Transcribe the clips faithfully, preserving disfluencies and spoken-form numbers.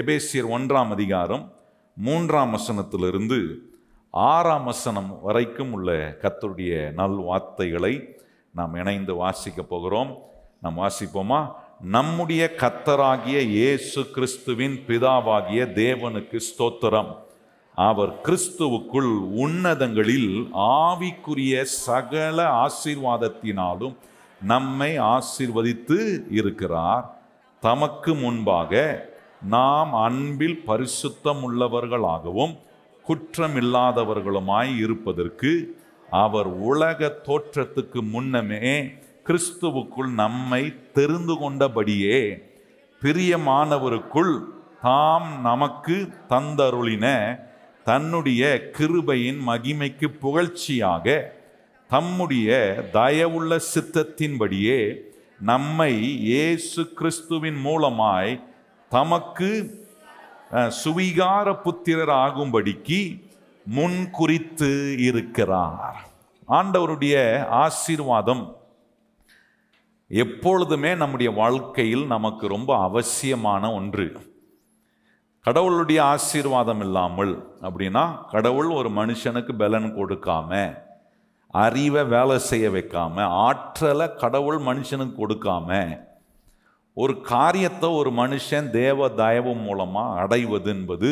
எபேசியர் ஒன்றாம் அதிகாரம் மூன்றாம் வசனத்திலிருந்து ஆறாம் வசனம் வரைக்கும் உள்ள கர்த்தருடைய நல் வார்த்தைகளை நாம் இணைந்து வாசிக்க போகிறோம். நாம் வாசிப்போமா? நம்முடைய கர்த்தராகிய இயேசு கிறிஸ்துவின் பிதாவாகிய தேவனுக்கு ஸ்தோத்திரம். அவர் கிறிஸ்துவுக்குள் உன்னதங்களில் ஆவிக்குரிய சகல ஆசீர்வாதத்தினாலும் நம்மை ஆசீர்வதித்து இருக்கிறார். தமக்கு முன்பாக நாம் அன்பில் பரிசுத்தம் உள்ளவர்களாகவும் குற்றமில்லாதவர்களுமாய் இருப்பதற்கு அவர் உலக தோற்றத்துக்கு முன்னமே கிறிஸ்துவுக்குள் நம்மை தெரிந்து கொண்டபடியே பிரியமானவருக்குள் தாம் நமக்கு தந்தருளின தன்னுடைய கிருபையின் மகிமைக்கு புகழ்ச்சியாக தம்முடைய தயவுள்ள சித்தத்தின்படியே நம்மை இயேசு கிறிஸ்துவின் மூலமாய் தமக்கு சுவீகார புத்திரராகும்படிக்கு முன் குறித்து இருக்கிறார். ஆண்டவருடைய ஆசீர்வாதம் எப்பொழுதுமே நம்முடைய வாழ்க்கையில் நமக்கு ரொம்ப அவசியமான ஒன்று. கடவுளுடைய ஆசீர்வாதம் இல்லாமல், அப்படின்னா கடவுள் ஒரு மனுஷனுக்கு பலன் கொடுக்காம, அறிவை வேலை செய்ய வைக்காம, ஆற்றலை கடவுள் மனுஷனுக்கு கொடுக்காம ஒரு காரியத்தை ஒரு மனுஷன் தேவ தயவு மூலமாக அடைவது என்பது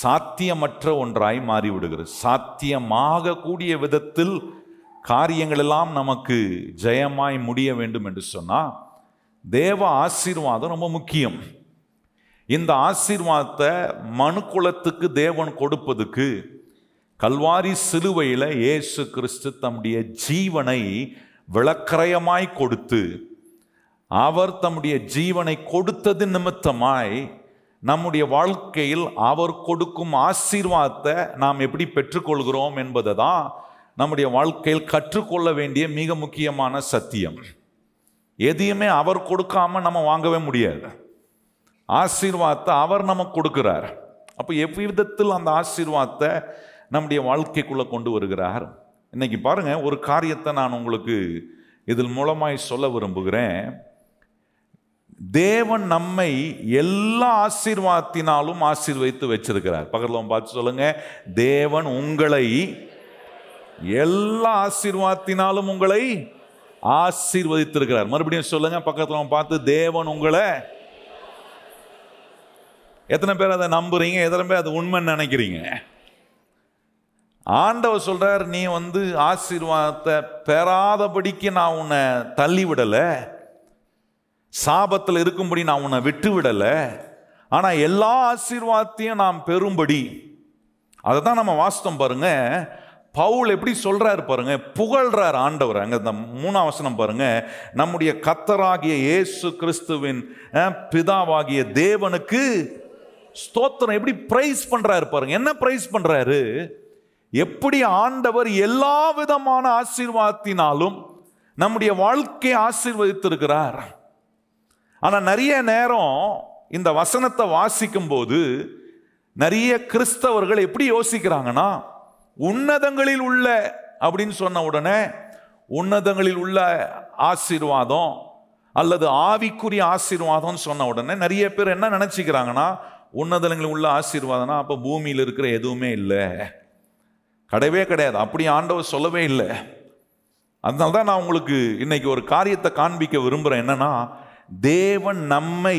சாத்தியமற்ற ஒன்றாய் மாறிவிடுகிறது. சாத்தியமாக கூடிய விதத்தில் காரியங்களெல்லாம் நமக்கு ஜெயமாய் முடிய வேண்டும் என்று சொன்னால் தேவ ஆசீர்வாதம் ரொம்ப முக்கியம். இந்த ஆசீர்வாதத்தை மனுக்குலத்துக்கு தேவன் கொடுப்பதுக்கு கல்வாரி சிலுவையில் இயேசு கிறிஸ்து தம்முடைய ஜீவனை விளக்கரயமாய் கொடுத்து, அவர் தம்முடைய ஜீவனை கொடுத்தது நிமித்தமாய் நம்முடைய வாழ்க்கையில் அவர் கொடுக்கும் ஆசீர்வாதத்தை நாம் எப்படி பெற்றுக்கொள்கிறோம் என்பதை தான் நம்முடைய வாழ்க்கையில் கற்றுக்கொள்ள வேண்டிய மிக முக்கியமான சத்தியம். எதையுமே அவர் கொடுக்காம நம்ம வாங்கவே முடியாது. ஆசீர்வாதத்தை அவர் நமக்கு கொடுக்கிறார். அப்போ எவ்விதத்தில் அந்த ஆசீர்வாதத்தை நம்முடைய வாழ்க்கைக்குள்ளே கொண்டு வருகிறார். இன்னைக்கு பாருங்கள், ஒரு காரியத்தை நான் உங்களுக்கு இதில் மூலமாய் சொல்ல விரும்புகிறேன். தேவன் நம்மை எல்லா ஆசீர்வாதத்தினாலும் ஆசீர்வதித்து வச்சிருக்கிறார். பக்கத்தில் பார்த்து சொல்லுங்க, தேவன் உங்களை எல்லா ஆசீர்வாதத்தினாலும் உங்களை ஆசீர்வதித்திருக்கிறார். மறுபடியும் சொல்லுங்க, பக்கத்தில் பார்த்து, தேவன் உங்களை. எத்தனை பேர் அதை நம்புறீங்க? எத்தனை பேர் அது உண்மைன்னு நினைக்கிறீங்க? ஆண்டவர் சொல்றார், நீ வந்து ஆசீர்வாதத்தை பெறாதபடிக்கு நான் உன்னை தள்ளி விடலை, சாபத்தில் இருக்கும்படி நான் உன்னை விட்டு விடலை, ஆனால் எல்லா ஆசீர்வாதத்தையும் நாம் பெறும்படி. அதை தான் நம்ம வாஸ்தம் பாருங்க, பவுல் எப்படி சொல்றாரு பாருங்க, புகழ்றார் ஆண்டவர். அங்கே இந்த மூணாம் வசனம் பாருங்க, நம்முடைய கர்த்தராகிய இயேசு கிறிஸ்துவின் பிதாவாகிய தேவனுக்கு ஸ்தோத்திரம். எப்படி பிரைஸ் பண்றாரு பாருங்க. என்ன பிரைஸ் பண்றாரு? எப்படி ஆண்டவர் எல்லா விதமான ஆசீர்வாதத்தினாலும் நம்முடைய வாழ்க்கையை ஆசீர்வதித்திருக்கிறார். ஆனால் நிறைய நேரம் இந்த வசனத்தை வாசிக்கும் போது நிறைய கிறிஸ்தவர்கள் எப்படி யோசிக்கிறாங்கன்னா, உன்னதங்களில் உள்ள அப்படின்னு சொன்ன உடனே உன்னதங்களில் உள்ள ஆசீர்வாதம் அல்லது ஆவிக்குரிய ஆசீர்வாதம் சொன்ன உடனே நிறைய பேர் என்ன நினைச்சுக்கிறாங்கன்னா, உன்னதங்களில் உள்ள ஆசீர்வாதம்னா அப்போ பூமியில் இருக்கிற எதுவுமே இல்லை, கிடையவே கிடையாது. அப்படி ஆண்டவர் சொல்லவே இல்லை. அதனால தான் நான் உங்களுக்கு இன்னைக்கு ஒரு காரியத்தை காண்பிக்க விரும்புகிறேன். என்னன்னா, தேவன் நம்மை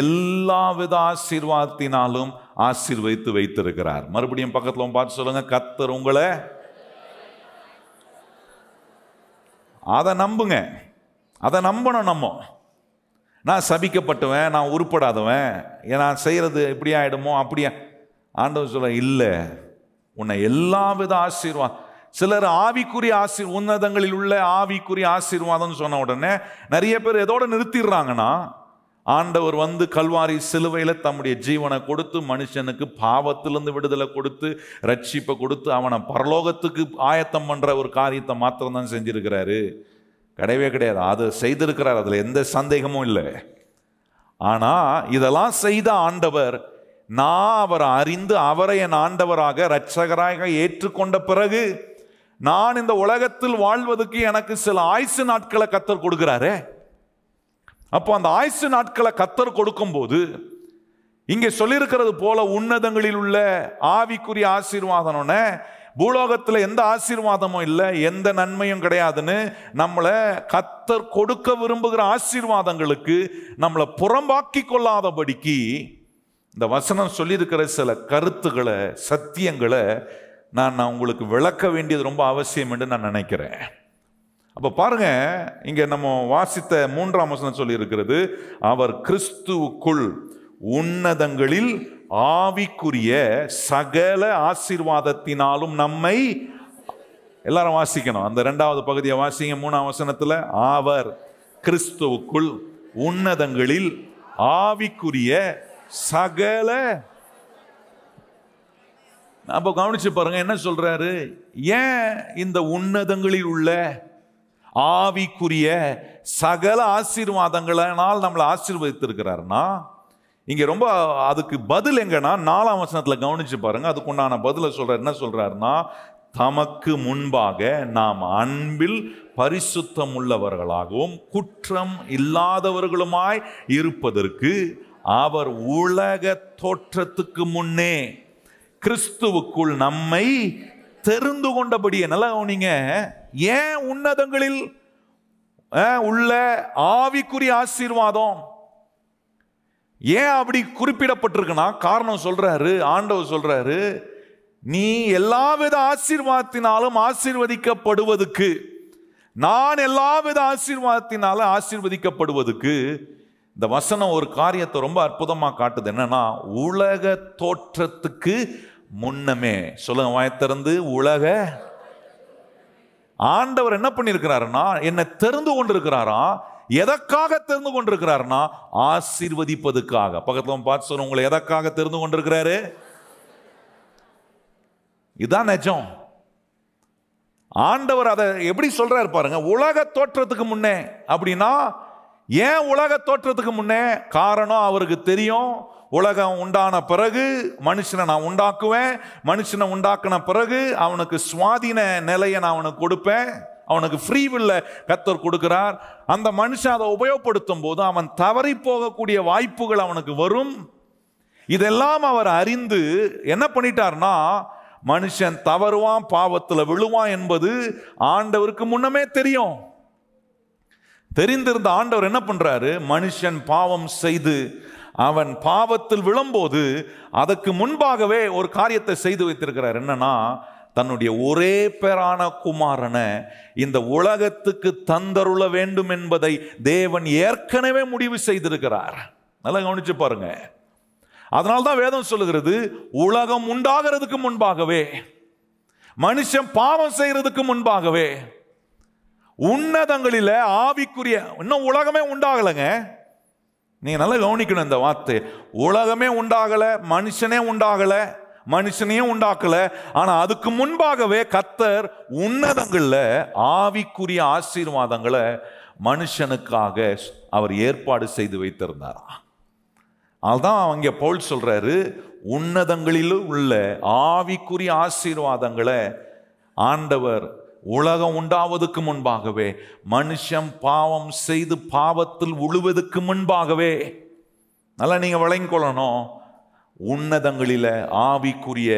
எல்லாவித ஆசீர்வாதத்தினாலும் ஆசீர்வதித்து வைத்திருக்கிறார். மறுபடியும் பக்கத்தில் பார்த்து சொல்லுங்க, கர்த்தர் உங்களை. அதை நம்புங்க, அதை நம்பணும். நம்ம நான் சபிக்கப்பட்டவன், நான் உருப்படாதவன், நான் செய்யறது இப்படி ஆயிடுமோ அப்படியா? ஆண்டவர் சொல்ல இல்லை, உன்னை எல்லா வித ஆசீர்வாதம். சிலர் ஆவிக்குரிய ஆசீர் உன்னதங்களில் உள்ள ஆவிக்குரிய ஆசீர்வாதம்னு சொன்ன உடனே நிறைய பேர் எதோடு நிறுத்திடுறாங்கன்னா, ஆண்டவர் வந்து கல்வாரி சிலுவையில் தம்முடைய ஜீவனை கொடுத்து மனுஷனுக்கு பாவத்திலிருந்து விடுதலை கொடுத்து ரட்சிப்பை கொடுத்து அவனை பரலோகத்துக்கு ஆயத்தம் பண்ணுற ஒரு காரியத்தை மாத்திரம்தான் செஞ்சுருக்கிறாரு. கிடையவே கிடையாது. அதை செய்திருக்கிறார், அதில் எந்த சந்தேகமும் இல்லை. ஆனால் இதெல்லாம் செய்த ஆண்டவர், நான் அவரை அறிந்து அவரை என் ஆண்டவராக இரட்சகராக ஏற்றுக்கொண்ட பிறகு நான் இந்த உலகத்தில் வாழ்வதற்கு எனக்கு சில ஆயுசு நாட்களை கர்த்தர் கொடுக்கிறாரே. அப்போ அந்த ஆயுசு நாட்களை கர்த்தர் கொடுக்கும்போது இங்கே சொல்லியிருக்கிறது போல உன்னதங்களில் உள்ள ஆவிக்குரிய ஆசீர்வாதம்னு பூலோகத்தில் எந்த ஆசீர்வாதமும் இல்லை, எந்த நன்மையும் கிடையாதுன்னு நம்மளை கர்த்தர் கொடுக்க விரும்புகிற ஆசீர்வாதங்களுக்கு நம்மளை புறம்பாக்கி கொள்ளாதபடிக்கு இந்த வசனம் சொல்லியிருக்கிற சில கருத்துக்களை சத்தியங்களை நான் நான் உங்களுக்கு விளக்க வேண்டியது ரொம்ப அவசியம் என்று நான் நினைக்கிறேன். அப்போ பாருங்க, இங்கே நம்ம வாசித்த மூன்றாம் வசனம் சொல்லியிருக்கிறது, அவர் கிறிஸ்துவுக்குள் உன்னதங்களில் ஆவிக்குரிய சகல ஆசீர்வாதத்தினாலும் நம்மை, எல்லாரும் வாசிக்கணும் அந்த ரெண்டாவது பகுதியை வாசிங்க, மூணாம் வசனத்தில், அவர் கிறிஸ்துவுக்குள் உன்னதங்களில் ஆவிக்குரிய சகல. அப்போ கவனிச்சு பாருங்க என்ன சொல்றாரு, ஏன் இந்த உன்னதங்களில் உள்ள ஆவிக்குரிய சகல ஆசீர்வாதங்களால் நம்மளை ஆசீர்வதித்திருக்கிறாருன்னா, இங்கே ரொம்ப அதுக்கு பதில் எங்கன்னா நாலாம் வசனத்தில் கவனிச்சு பாருங்க, அதுக்குண்டான பதிலை சொல்றாரு. என்ன சொல்றாருன்னா, தமக்கு முன்பாக நாம் அன்பில் பரிசுத்தம் உள்ளவர்களாகவும் குற்றம் இல்லாதவர்களுமாய் இருப்பதற்கு அவர் உலக தோற்றத்துக்கு முன்னே கிறிஸ்துவுக்குள் நம்மை தெரிந்து கொண்டபடியே. நல்லா கவனிங்க, ஏன் உன்னதங்களில் உள்ள ஆவிக்குரிய ஆசீர்வாதம் ஏன் அப்படி குறிப்பிடப்பட்டிருக்குன்னா, காரணம் சொல்றாரு, ஆண்டவர் சொல்றாரு, நீ எல்லாவித ஆசீர்வாதத்தினாலும் ஆசீர்வதிக்கப்படுவதற்கு, நான் எல்லாவித ஆசீர்வாதத்தினாலும் ஆசீர்வதிக்கப்படுவதற்கு இந்த வசனம் ஒரு காரியத்தை ரொம்ப அற்புதமாக காட்டுது. என்னன்னா, உலக தோற்றத்துக்கு முன்னமே, சொல்லுங்க வாயத்திறந்து, உலக. ஆண்டவர் என்ன பண்ணியிருக்கிறாருன்னா, என்னை தெரிந்து கொண்டிருக்கிறாரா. எதற்காக தெரிந்து கொண்டிருக்கிறாருன்னா, ஆசீர்வதிப்பதுக்காக. பக்கத்தில் பார்த்து சொல்லுங்க, உங்களை எதற்காக தெரிந்து கொண்டிருக்கிறாரு. இதுதான் நிஜம். ஆண்டவர் அதை எப்படி சொல்றாரு பாருங்க, உலக தோற்றத்துக்கு முன்னே. அப்படின்னா ஏன் உலக தோற்றத்துக்கு முன்னே? காரணம் அவருக்கு தெரியும், உலகம் உண்டான பிறகு மனுஷனை நான் உண்டாக்குவேன், மனுஷனை உண்டாக்கின பிறகு அவனுக்கு சுவாதீன நிலையை நான் அவனுக்கு கொடுப்பேன், அவனுக்கு ஃப்ரீ வில்லை கர்த்தர் கொடுக்கிறார். அந்த மனுஷன் அதை உபயோகப்படுத்தும் போது அவன் தவறி போகக்கூடிய வாய்ப்புகள் அவனுக்கு வரும். இதெல்லாம் அவர் அறிந்து என்ன பண்ணிட்டார்னா, மனுஷன் தவறுவான், பாவத்தில் விழுவான் என்பது ஆண்டவருக்கு முன்னமே தெரியும். தெரிந்திருந்த ஆண்டவர் என்ன பண்றாரு, மனுஷன் பாவம் செய்து அவன் பாவத்தில் விழும்போது அதற்கு முன்பாகவே ஒரு காரியத்தை செய்து வைத்திருக்கிறார். என்னன்னா, தன்னுடைய ஒரே பேரான குமாரனை இந்த உலகத்துக்கு தந்தருள வேண்டும் என்பதை தேவன் ஏற்கனவே முடிவு செய்திருக்கிறார். நல்லா கவனிச்சு பாருங்க. அதனால்தான் வேதம் சொல்லுகிறது, உலகம் உண்டாகிறதுக்கு முன்பாகவே, மனுஷன் பாவம் செய்யறதுக்கு முன்பாகவே, உன்னதங்களில ஆவிக்குரிய, இன்னும் உலகமே உண்டாகலைங்க, நீங்க நல்லா கவனிக்கணும் இந்த வார்த்தை, உலகமே உண்டாகலை, மனுஷனே உண்டாகலை, மனுஷனையும் உண்டாக்கல, ஆனா அதுக்கு முன்பாகவே கர்த்தர் உன்னதங்கள்ல ஆவிக்குரிய ஆசீர்வாதங்களை மனுஷனுக்காக அவர் ஏற்பாடு செய்து வைத்திருந்தாரா. அதுதான் அவங்க பவுல் சொல்றாரு, உன்னதங்களில் உள்ள ஆவிக்குரிய ஆசீர்வாதங்களை ஆண்டவர் உலகம் உண்டாவதுக்கு முன்பாகவே, மனுஷன் பாவம் செய்து பாவத்தில் உழுவதற்கு முன்பாகவே, நல்லா நீங்க விளங்கிக்கொள்ளணும், உன்னதங்களில ஆவிக்குரிய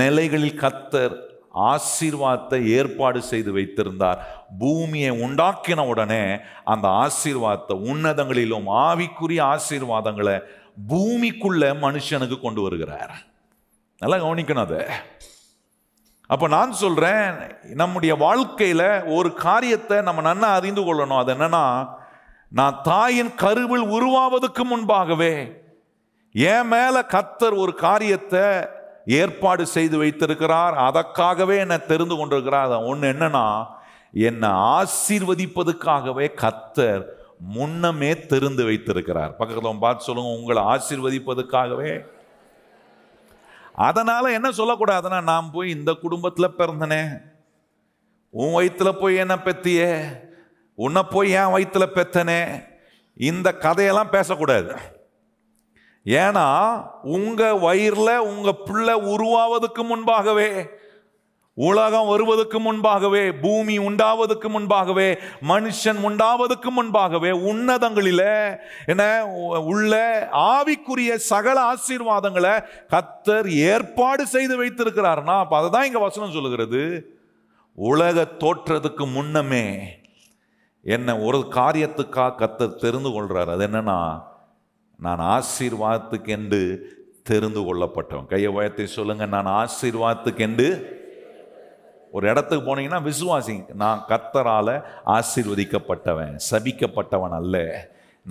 நிலைகளில் கர்த்தர் ஆசீர்வாதத்தை ஏற்பாடு செய்து வைத்திருந்தார். பூமியை உண்டாக்கின உடனே அந்த ஆசீர்வாதத்தை, உன்னதங்களிலும் ஆவிக்குரிய ஆசீர்வாதங்களை பூமிக்குள்ள மனுஷனுக்கு கொண்டு வருகிறார். நல்லா கவனிக்கணும் அதை. அப்போ நான் சொல்கிறேன், நம்முடைய வாழ்க்கையில் ஒரு காரியத்தை நம்ம நன்னா அறிந்து கொள்ளணும். அது என்னன்னா, நான் தாயின் கருவில் உருவாவதற்கு முன்பாகவே என் மேலே கர்த்தர் ஒரு காரியத்தை ஏற்பாடு செய்து வைத்திருக்கிறார். அதற்காகவே என்னை தெரிந்து கொண்டிருக்கிறார். ஒன்று என்னன்னா, என்னை ஆசீர்வதிப்பதுக்காகவே கர்த்தர் முன்னமே தெரிந்து வைத்திருக்கிறார். பக்கத்தில் பார்த்து சொல்லுங்க, உங்களை ஆசீர்வதிப்பதுக்காகவே. அதனால என்ன சொல்லக்கூடாதுன்னா, நான் போய் இந்த குடும்பத்தில் பிறந்தனே, உன் வயிற்றுல போய் என்ன பெத்தியே, உன்னை போய் என் வயிற்றுல பெத்தனே, இந்த கதையெல்லாம் பேசக்கூடாது. ஏன்னா உங்க வயிறில் உங்க பிள்ளை உருவாவதுக்கு முன்பாகவே, உலகம் வருவதற்கு முன்பாகவே, பூமி உண்டாவதற்கு முன்பாகவே, மனுஷன் உண்டாவதற்கு முன்பாகவே உன்னதங்களில என்ன உள்ள ஆவிக்குரிய சகல ஆசீர்வாதங்களை கர்த்தர் ஏற்பாடு செய்து வைத்திருக்கிறார்னா, அப்ப அதுதான் இங்க வசனம் சொல்லுகிறது. உலக தோற்றத்துக்கு முன்னமே என்ன ஒரு காரியத்துக்காக கர்த்தர் தெரிந்து கொள்றார். அது என்னன்னா, நான் ஆசீர்வாதத்துக்கு என்று தெரிந்து கொள்ளப்பட்டவன். கையை உயர்த்தி சொல்லுங்க, நான் ஆசீர்வாதத்துக்கு என்று. ஒரு இடத்துக்கு போனீங்கன்னா விசுவாசி, நான் கர்த்தரால் ஆசீர்வதிக்கப்பட்டவன், சபிக்கப்பட்டவன் அல்ல.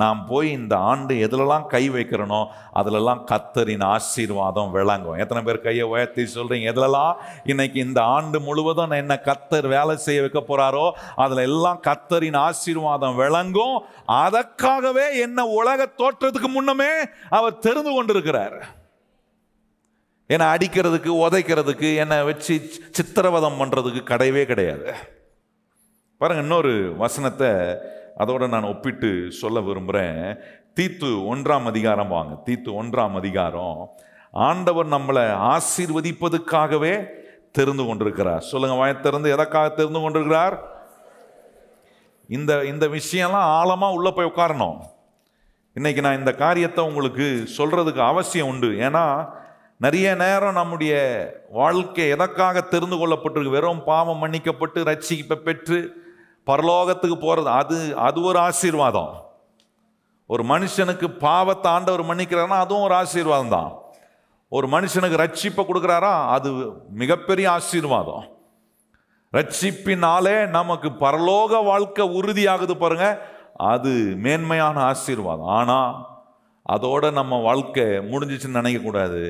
நான் போய் இந்த ஆண்டு எதுலெல்லாம் கை வைக்கிறனோ அதிலெல்லாம் கர்த்தரின் ஆசீர்வாதம் விளங்கும். எத்தனை பேர் கையை உயர்த்தி சொல்கிறீங்க, எதுலெல்லாம் இன்னைக்கு இந்த ஆண்டு முழுவதும் என்ன கர்த்தர் வேலை செய்ய வைக்க போகிறாரோ அதில் எல்லாம் கர்த்தரின் ஆசீர்வாதம் விளங்கும். அதற்காகவே என்ன உலக தோற்றத்துக்கு முன்னமே அவர் தெரிந்து கொண்டிருக்கிறார். என்னை அடிக்கிறதுக்கு, உதைக்கிறதுக்கு, என்னை வச்சு சித்திரவதம் பண்ணுறதுக்கு கிடையவே கிடையாது. பாருங்கள், இன்னொரு வசனத்தை அதோடு நான் ஒப்பிட்டு சொல்ல விரும்புகிறேன். தீத்து ஒன்றாம் அதிகாரம் வாங்க, தீத்து ஒன்றாம் அதிகாரம். ஆண்டவர் நம்மளை ஆசீர்வதிப்பதுக்காகவே தெரிந்து கொண்டிருக்கிறார். சொல்லுங்கள், வாயத்திறந்து எதற்காக தெரிந்து கொண்டிருக்கிறார்? இந்த இந்த விஷயம்லாம் ஆழமாக உள்ளே போய் உட்காரணும். இன்றைக்கி நான் இந்த காரியத்தை உங்களுக்கு சொல்கிறதுக்கு அவசியம் உண்டு. ஏன்னா நிறைய நேரம் நம்முடைய வாழ்க்கை எதற்காக தெரிந்து கொள்ளப்பட்டிருக்கு? வெறும் பாவம் மன்னிக்கப்பட்டு ரட்சிப்பை பெற்று பரலோகத்துக்கு போகிறது, அது அது ஒரு ஆசீர்வாதம். ஒரு மனுஷனுக்கு பாவத்தை ஆண்டவர் மன்னிக்கிறாரா, அதுவும் ஒரு ஆசீர்வாதம் தான். ஒரு மனுஷனுக்கு ரட்சிப்பை கொடுக்குறாரா, அது மிகப்பெரிய ஆசீர்வாதம். ரட்சிப்பினாலே நமக்கு பரலோக வாழ்க்கை உறுதியாகுது பாருங்க, அது மேன்மையான ஆசீர்வாதம். ஆனால் அதோட நம்ம வாழ்க்கை முடிஞ்சிச்சுன்னு நினைக்கக்கூடாது.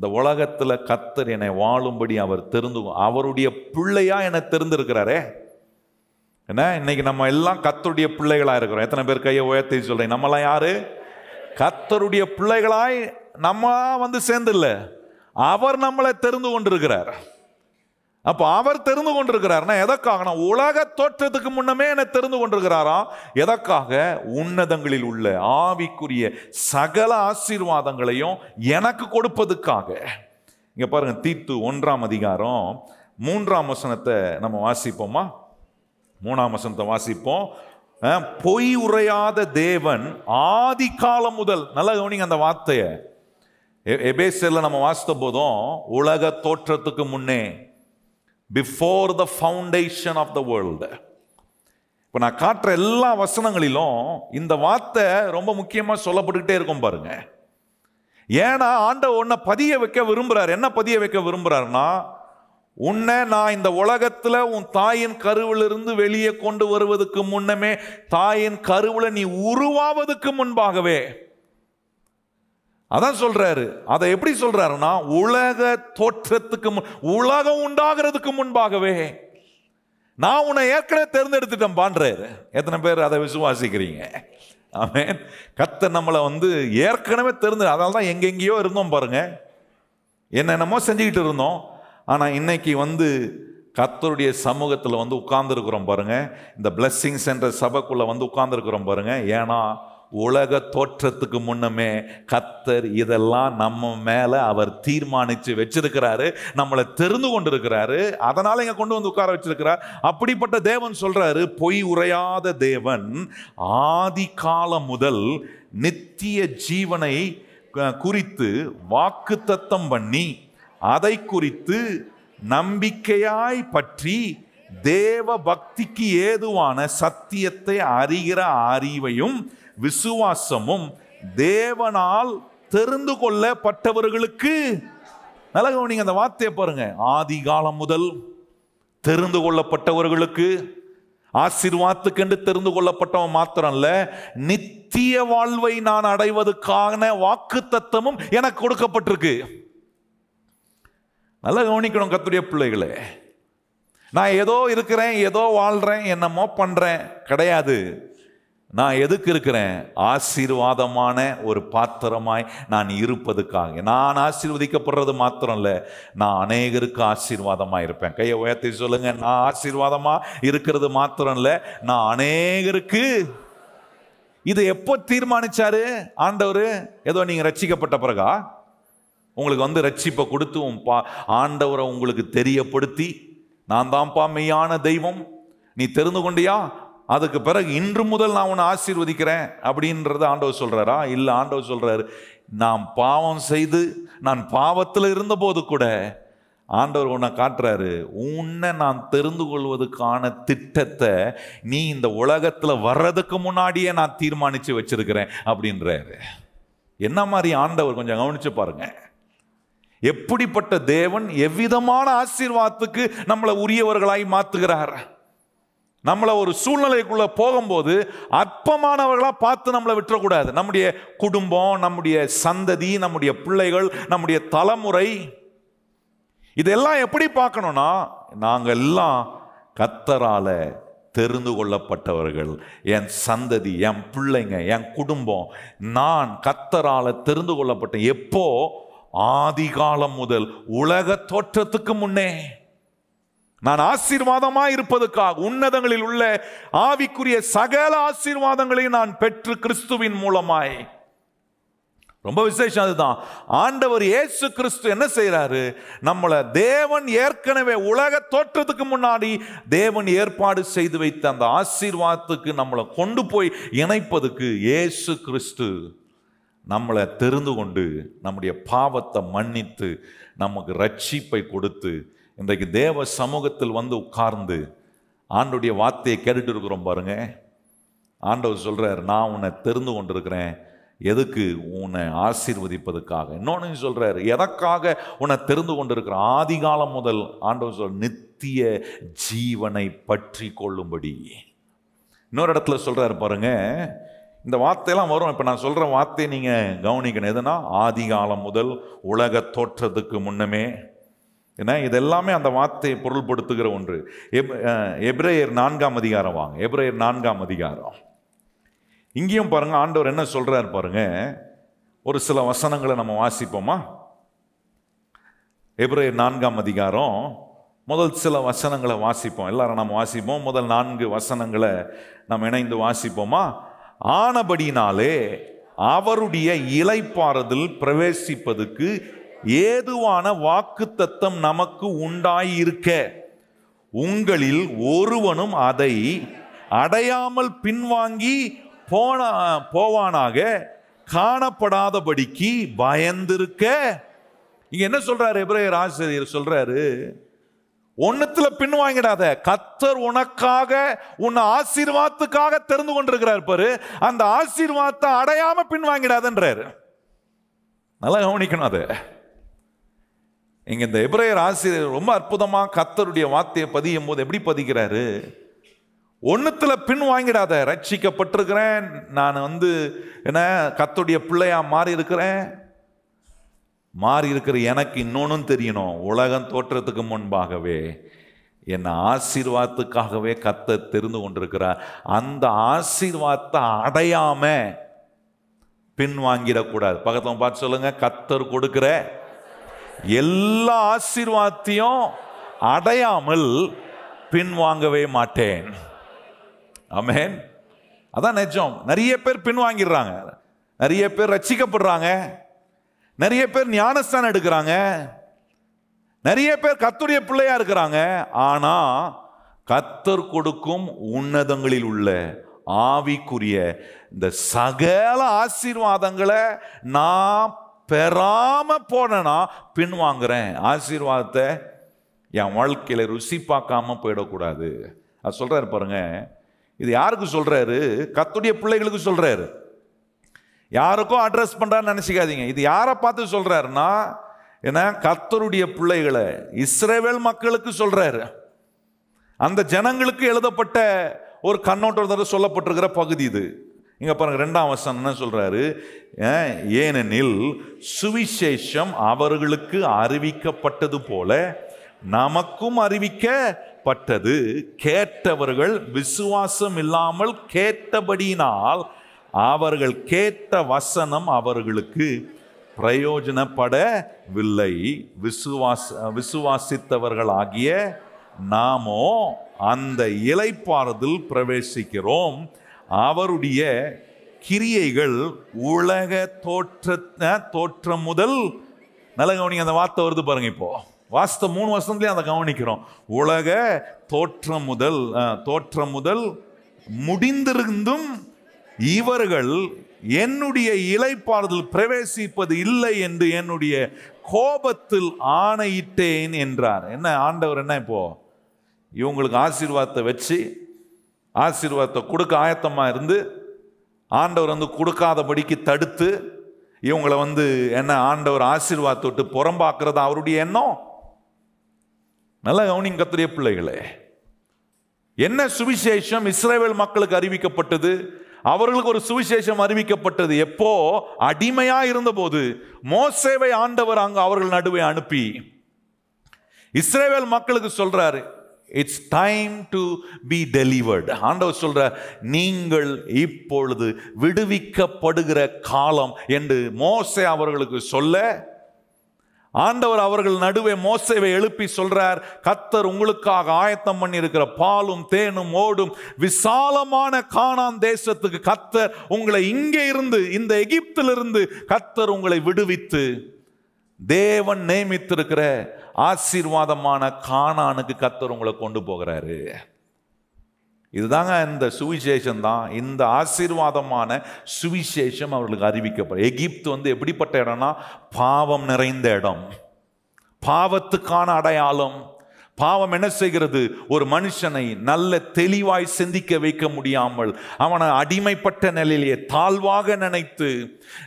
இந்த உலகத்தில் கர்த்தர் என்னை வாழும்படி அவர் தெரிந்து, அவருடைய பிள்ளையாக என்னை தெரிந்திருக்கிறாரே. ஏன்னா இன்னைக்கு நம்ம எல்லாம் கர்த்தருடைய பிள்ளைகளாக இருக்கிறோம். எத்தனை பேர் கையை உயர்த்தி சொல்கிறேன்? நம்மளாம் யார்? கர்த்தருடைய பிள்ளைகளாய் நம்ம வந்து சேர்ந்துல்ல, அவர் நம்மளை தெரிந்து கொண்டிருக்கிறார். அப்போ அவர் தெரிந்து கொண்டிருக்கிறார்னா எதற்காகனா, உலக தோற்றத்துக்கு முன்னமே என்னை தெரிந்து கொண்டிருக்கிறாராம். எதற்காக? உன்னதங்களில் உள்ள ஆவிக்குரிய சகல ஆசீர்வாதங்களையும் எனக்கு கொடுப்பதுக்காக. இங்கே பாருங்க, தீத்து ஒன்றாம் அதிகாரம் மூன்றாம் வசனத்தை நம்ம வாசிப்போமா? மூணாம் வசனத்தை வாசிப்போம். பொய் உரையாத தேவன் ஆதி காலம் முதல். நல்லா கவனிங்க அந்த வார்த்தையை. எபேசியர்ல நம்ம வாசித்த போதும், உலக தோற்றத்துக்கு முன்னே, before the foundation of the world. இப்போ நான் காட்டுற எல்லா வசனங்களிலும் இந்த வார்த்தை ரொம்ப முக்கியமாக சொல்லப்பட்டுக்கிட்டே இருக்கும் பாருங்க. ஏன்னா ஆண்டவர் உன்னை பதிய வைக்க விரும்புகிறார். என்ன பதிய வைக்க விரும்புகிறாருன்னா, உன்னை நான் இந்த உலகத்தில் உன் தாயின் கருவிலிருந்து வெளியே கொண்டு வருவதுக்கு முன்னமே, தாயின் கருவில் நீ உருவாவதுக்கு முன்பாகவே, அதான் சொல்றாரு. அதை எப்படி சொல்றாருன்னா, உலக தோற்றத்துக்கு முன், உலகம் உண்டாகிறதுக்கு முன்பாகவே நான் உன்னை ஏற்கனவே தேர்ந்தெடுத்துட்டேன் பான்றாரு. எத்தனை பேர் அதை விசுவாசிக்கிறீங்க? ஆமென். கர்த்தர் நம்மளை வந்து ஏற்கனவே தேர்ந்து, அதனால தான் எங்கெங்கேயோ இருந்தோம் பாருங்க, என்னென்னமோ செஞ்சுக்கிட்டு இருந்தோம். ஆனால் இன்னைக்கு வந்து கர்த்தருடைய சமூகத்தில் வந்து உட்கார்ந்துருக்குறோம் பாருங்க. இந்த பிளஸ்ஸிங்ஸ் என்ற சபைக்குள்ளே வந்து உட்கார்ந்துருக்குறோம் பாருங்க. ஏன்னா உலக தோற்றத்துக்கு முன்னமே கர்த்தர் இதெல்லாம் நம்ம மேலே அவர் தீர்மானித்து வச்சிருக்கிறாரு, நம்மளை தெரிந்து கொண்டிருக்கிறாரு, அதனால் இங்கே கொண்டு வந்து உட்கார வச்சிருக்கிறார். அப்படிப்பட்ட தேவன் சொல்கிறாரு, பொய் உரையாத தேவன் ஆதி காலம் முதல் நித்திய ஜீவனை குறித்து வாக்குத்தத்தம் பண்ணி, அதை குறித்து நம்பிக்கையாய் பற்றி, தேவ பக்திக்கு ஏதுவான சத்தியத்தை அறிகிற அறிவையும் விசுவாசமும் தேவனால் தெரிந்து கொள்ளப்பட்டவர்களுக்கு. நல்ல கவனிங்க அந்த வார்த்தையை பாருங்க. ஆதி காலம் முதல் தெரிந்து கொள்ளப்பட்டவர்களுக்கு, ஆசீர்வாதத்துக்கு என்று தெரிந்து கொள்ளப்பட்டவன் மாத்திரம் அல்ல, நித்திய வாழ்வை நான் அடைவதற்கான வாக்கு தத்தமும் எனக்கு கொடுக்கப்பட்டிருக்கு. நல்லா கவனிக்கணும் கர்த்தருடைய பிள்ளைகளே. நான் ஏதோ இருக்கிறேன், ஏதோ வாழ்கிறேன், என்னமோ பண்ணுறேன் கிடையாது. நான் எதுக்கு இருக்கிறேன்? ஆசீர்வாதமான ஒரு பாத்திரமாய் நான் இருப்பதுக்காக. நான் ஆசீர்வதிக்கப்படுறது மாத்திரம் இல்லை, நான் அநேகருக்கு ஆசீர்வாதமாக இருப்பேன். கையை உயர்த்தி சொல்லுங்க, நான் ஆசீர்வாதமாக இருக்கிறது மாத்திரம் இல்லை, நான் அநேகருக்கு. இது எப்போ தீர்மானிச்சாரு ஆண்டவர்? ஏதோ நீங்கள் ரட்சிக்கப்பட்ட பிறகா? உங்களுக்கு வந்து ரட்சிப்பை கொடுத்து ஆண்டவரை உங்களுக்கு தெரியப்படுத்தி நான் தான்ப்பா மெய்யான தெய்வம், நீ தெரிந்து கொண்டியா, அதுக்கு பிறகு இன்று முதல் நான் உன்னை ஆசீர்வதிக்கிறேன் அப்படின்றத ஆண்டவர் சொல்கிறாரா? இல்லை, ஆண்டவர் சொல்கிறாரு, நான் பாவம் செய்து நான் பாவத்தில் இருந்தபோது கூட ஆண்டவர் உன்னை காட்டுறாரு, உன்னை நான் தெரிந்து கொள்வதற்கான திட்டத்தை நீ இந்த உலகத்தில் வர்றதுக்கு முன்னாடியே நான் தீர்மானித்து வச்சிருக்கிறேன் அப்படின்றாரு. என்ன மாதிரி ஆண்டவர், கொஞ்சம் கவனித்து பாருங்கள். எப்படிப்பட்ட தேவன் எவ்விதமான ஆசீர்வாதத்துக்கு நம்மளை உரியவர்களாய் மாற்றுகிறார். நம்மளை ஒரு சூழ்நிலைக்குள்ளே போகும்போது அற்பமானவர்களாக பார்த்து நம்மளை விட்டுறக்கூடாது. நம்முடைய குடும்பம், நம்முடைய சந்ததி, நம்முடைய பிள்ளைகள், நம்முடைய தலைமுறை, இதெல்லாம் எப்படி பார்க்கணும்னா, நாங்கள் எல்லாம் கர்த்தரால் தெரிந்து கொள்ளப்பட்டவர்கள். என் சந்ததி, என் பிள்ளைங்க, என் குடும்பம், நான் கர்த்தரால் தெரிந்து கொள்ளப்பட்டேன். எப்போ? ஆதிகாலம் முதல், உலக தோற்றத்துக்கு முன்னே நான் ஆசீர்வாதமாக இருப்பதற்காக உன்னதங்களில் உள்ள ஆவிக்குரிய சகல ஆசீர்வாதங்களையும் நான் பெற்று கிறிஸ்துவின் மூலமாய். ரொம்ப விசேஷம். அதுதான் ஆண்டவர் இயேசு கிறிஸ்து என்ன செய்கிறாரு, நம்மளை தேவன் ஏற்கனவே உலக தோற்றத்துக்கு முன்னாடி தேவன் ஏற்பாடு செய்து வைத்த அந்த ஆசீர்வாதத்துக்கு நம்மளை கொண்டு போய் இணைப்பதுக்கு இயேசு கிறிஸ்து நம்மளை தெரிந்து கொண்டு நம்முடைய பாவத்தை மன்னித்து நமக்கு ரட்சிப்பை கொடுத்து இன்றைக்கு தேவ சமூகத்தில் வந்து உட்கார்ந்து ஆண்டுடைய வார்த்தையை கேட்டுட்டு இருக்கிறோம் பாருங்க. ஆண்டவர் சொல்கிறார், நான் உன்னை தெரிந்து கொண்டிருக்கிறேன். எதுக்கு? உன்னை ஆசீர்வதிப்பதுக்காக. இன்னொன்று சொல்கிறார், எதற்காக உன்னை தெரிந்து கொண்டிருக்கிற? ஆதிகாலம் முதல் ஆண்டவர் சொல் நித்திய ஜீவனை பற்றி கொள்ளும்படி. இன்னொரு இடத்துல சொல்கிறார் பாருங்க, இந்த வார்த்தையெல்லாம் வரும். இப்போ நான் சொல்கிற வார்த்தையை நீங்கள் கவனிக்கணும். எதுனா, ஆதிகாலம் முதல், உலக தோற்றத்துக்கு முன்னமே. ஏன்னா இதெல்லாமே அந்த வார்த்தையை பொருள்படுத்துகிற ஒன்று. எபிரேயர் நான்காம் அதிகாரம் வாங்க. எபிரேயர் நான்காம் அதிகாரம் இங்கேயும் பாருங்கள், ஆண்டவர் என்ன சொல்கிறார் பாருங்கள். ஒரு சில வசனங்களை நம்ம வாசிப்போமா? எபிரேயர் நான்காம் அதிகாரம் முதல் சில வசனங்களை வாசிப்போம். எல்லாரும் நம்ம வாசிப்போம். முதல் நான்கு வசனங்களை நம்ம இணைந்து வாசிப்போமா? ஆனபடினாலே அவருடைய இளைப்பாறுதல் பிரவேசிப்பதுக்கு ஏதுவான வாக்குத்தத்தம் நமக்கு உண்டாயிருக்க, உங்களில் ஒருவனும் அதை அடையாமல் பின்வாங்கி போன போவானாக காணப்படாதபடிக்கு பயந்திருக்க. இங்க என்ன சொல்றாரு எபிரேயர் ஆசிரியர்? சொல்றாரு, ஒன்னத்துல பின்வாங்கிடாத. கர்த்தர் உனக்காக உன்னை ஆசீர்வாதத்துக்காக தெரிந்து கொண்டிருக்கிறார் பாரு, அந்த ஆசீர்வாதத்தை அடையாம பின்வாங்கிடாதன்றாரு. நல்லா கவனிக்கணும். அது இங்கே இந்த எபிரேயர் ஆசிரியர் ரொம்ப அற்புதமாக கர்த்தருடைய வார்த்தையை பதியும் போது எப்படி பதிக்கிறாரு? ஒன்றுத்தில் பின் வாங்கிடாத. ரட்சிக்கப்பட்டிருக்கிறேன், நான் வந்து என்ன கர்த்தருடைய பிள்ளையாக மாறி இருக்கிறேன். மாறி இருக்கிற எனக்கு இன்னொன்றும் தெரியணும். உலகம் தோற்றத்துக்கு முன்பாகவே என்னை ஆசீர்வாதத்துக்காகவே கர்த்தர் தெரிந்து கொண்டிருக்கிறார். அந்த ஆசீர்வாதத்தை அடையாமல் பின் வாங்கிடக்கூடாது. பக்கத்தில் பார்த்து சொல்லுங்க, கர்த்தர் கொடுக்கிற எல்லா ஆசீர்வாதத்தையும் அடையாமல் பின்வாங்கவே மாட்டேன். ஆமென். அதான் நிஜம். நிறைய பேர் பின்வாங்கிடுறாங்க, நிறைய பேர் ரட்சிக்கப்படுறாங்க, நிறைய பேர் ஞானஸ்தானம் எடுக்கிறாங்க, நிறைய பேர் கர்த்தருடைய பிள்ளையா இருக்கிறாங்க. ஆனா கர்த்தர் கொடுக்கும் உன்னதங்களில் உள்ள ஆவிக்குரிய இந்த சகல ஆசீர்வாதங்களை நான் பெறாம போனா பின்வாங்குறேன். ஆசீர்வாதத்தை என் வாழ்க்கையில ருசி பார்க்காம போயிடக்கூடாது. அது சொல்றாரு பாருங்க. இது யாருக்கு சொல்றாரு? கர்த்தருடைய பிள்ளைகளுக்கு சொல்றாரு. யாருக்கும் அட்ரஸ் பண்றான்னு நினைச்சுக்காதீங்க. இது யாரை பார்த்து சொல்றாருன்னா, ஏன்னா கர்த்தருடைய பிள்ளைகளை இஸ்ரவேல் மக்களுக்கு சொல்றாரு. அந்த ஜனங்களுக்கு எழுதப்பட்ட ஒரு கண்ணோட்டத்தில் சொல்லப்பட்டிருக்கிற பகுதி இது. இங்கே பாருங்கள், ரெண்டாம் வசனம் என்ன சொல்கிறாரு? ஏனெனில் சுவிசேஷம் அவர்களுக்கு அறிவிக்கப்பட்டது போல நமக்கும் அறிவிக்கப்பட்டது. கேட்டவர்கள் விசுவாசம் இல்லாமல் கேட்டபடியினால் அவர்கள் கேட்ட வசனம் அவர்களுக்கு பிரயோஜனப்படவில்லை. விசுவாச விசுவாசித்தவர்களாகிய நாமோ அந்த இளைப்பாறுதல் பிரவேசிக்கிறோம். அவருடைய கிரியைகள் உலக தோற்ற தோற்றம் முதல். நல்ல கவனிங்க, அந்த வார்த்தை வருது பாருங்க. இப்போ வாஸ்த மூணு வருஷத்துலேயே அதை கவனிக்கிறோம். உலக தோற்றம் முதல் தோற்றம் முதல் முடிந்திருந்தும் இவர்கள் என்னுடைய இளைப்பாறுதல் பிரவேசிப்பது இல்லை என்று என்னுடைய கோபத்தில் ஆணையிட்டேன் என்றார். என்ன ஆண்டவர் என்ன இப்போ இவங்களுக்கு ஆசீர்வாதத்தை வச்சு ஆசீர்வாதத்தை கொடுக்க ஆயத்தமாக இருந்து ஆண்டவர் வந்து கொடுக்காதபடிக்கு தடுத்து இவங்களை வந்து என்ன ஆண்டவர் ஆசீர்வாதத்தை விட்டு புறம்பாக்குறது அவருடைய எண்ணம். நல்ல கவனிங்க கர்த்தருடைய பிள்ளைகளே, என்ன சுவிசேஷம் இஸ்ரவேல் மக்களுக்கு அறிவிக்கப்பட்டது? அவர்களுக்கு ஒரு சுவிசேஷம் அறிவிக்கப்பட்டது எப்போ? அடிமையா இருந்தபோது மோசேவை ஆண்டவர் அங்கு அவர்கள் நடுவே அனுப்பி இஸ்ரவேல் மக்களுக்கு சொல்றாரு, it's time to be delivered. ஆண்டவர் சொல்ற நீங்கள் இப்பொழுது விடுவிக்கப்படுகிற காலம் என்று மோசே அவர்களுக்கு சொல்ல, ஆண்டவர் அவர்கள் நடுவே மோசேவை எழுப்பி சொல்றார், கர்த்தர் உங்களுக்காக ஆயத்தம் பண்ணியிருக்கிற பாலும் தேனும் ஓடும் விசாலமான கானான் தேசத்துக்கு கர்த்தர் உங்களை இங்கே இருந்து இந்த எகிப்திலிருந்து கர்த்தர் உங்களை விடுவித்து தேவன் நியமித்திருக்கிற ஆசீர்வாதமான கானானுக்கு கர்த்தர் உங்களை கொண்டு போகிறாரு. இதுதாங்க இந்த சுவிசேஷம் தான். இந்த ஆசீர்வாதமான சுவிசேஷம் அவர்களுக்கு அறிவிக்கப்படும். எகிப்து வந்து எப்படிப்பட்ட இடம்னா பாவம் நிறைந்த இடம், பாவத்துக்கான அடையாளம். பாவம் என்ன செய்கிறது? ஒரு மனுஷனை நல்ல தெளிவாய் சிந்திக்க வைக்க முடியாமல் அவனை அடிமைப்பட்ட நிலையிலே தாழ்வாக நினைத்து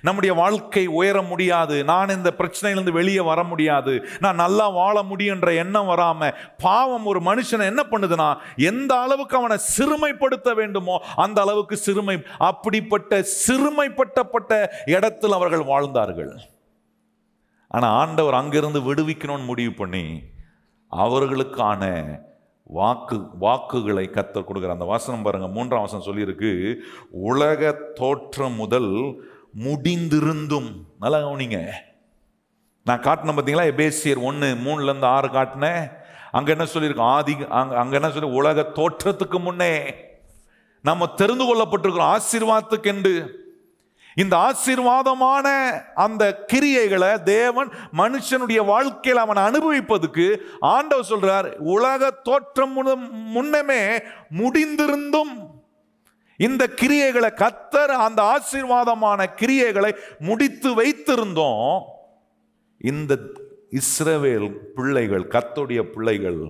நம்முடைய வாழ்க்கை உயர முடியாது, நான் இந்த பிரச்சனையிலிருந்து வெளியே வர முடியாது, நான் நல்லா வாழ முடியுன்ற எண்ணம் வராமல் பாவம் ஒரு மனுஷனை என்ன பண்ணுதுன்னா எந்த அளவுக்கு அவனை சிறுமைப்படுத்த வேண்டுமோ அந்த அளவுக்கு சிறுமை. அப்படிப்பட்ட சிறுமைப்பட்டப்பட்ட இடத்தில் அவர்கள் வாழ்ந்தார்கள். ஆனால் ஆண்டவர் அங்கிருந்து விடுவிக்கணும்னு முடிவு பண்ணி அவர்களுக்கான வாக்கு வாக்குகளை கர்த்தர் கொடுக்குற அந்த வசனம் பாருங்க. மூன்றாம் வசனம் சொல்லியிருக்கு, உலக தோற்றம் முதல் முடிந்திருந்தும். நல்லா கவனிங்க, நான் காட்டினேன் பார்த்தீங்களா எபேசியர் ஒன்று மூணுலேருந்து ஆறு காட்டினேன். அங்கே என்ன சொல்லியிருக்கு? ஆதி அங்கே அங்கே என்ன சொல்லி உலக தோற்றத்துக்கு முன்னே நம்ம தெரிந்து கொள்ளப்பட்டிருக்கிறோம் ஆசீர்வாதத்துக்கு என்று. இந்த ஆசீர்வாதமான அந்த கிரியைகளை தேவன் மனுஷனுடைய வாழ்க்கையில் அவன் அனுபவிப்பதுக்கு ஆண்டவர் சொல்றார், உலக தோற்றம் முன்னமே முடிந்திருந்தும் இந்த கிரியைகளை கர்த்தர் அந்த ஆசீர்வாதமான கிரியைகளை முடித்து வைத்திருந்தோம். இந்த இஸ்ரவேல் பிள்ளைகள், கர்த்தருடைய பிள்ளைகள்,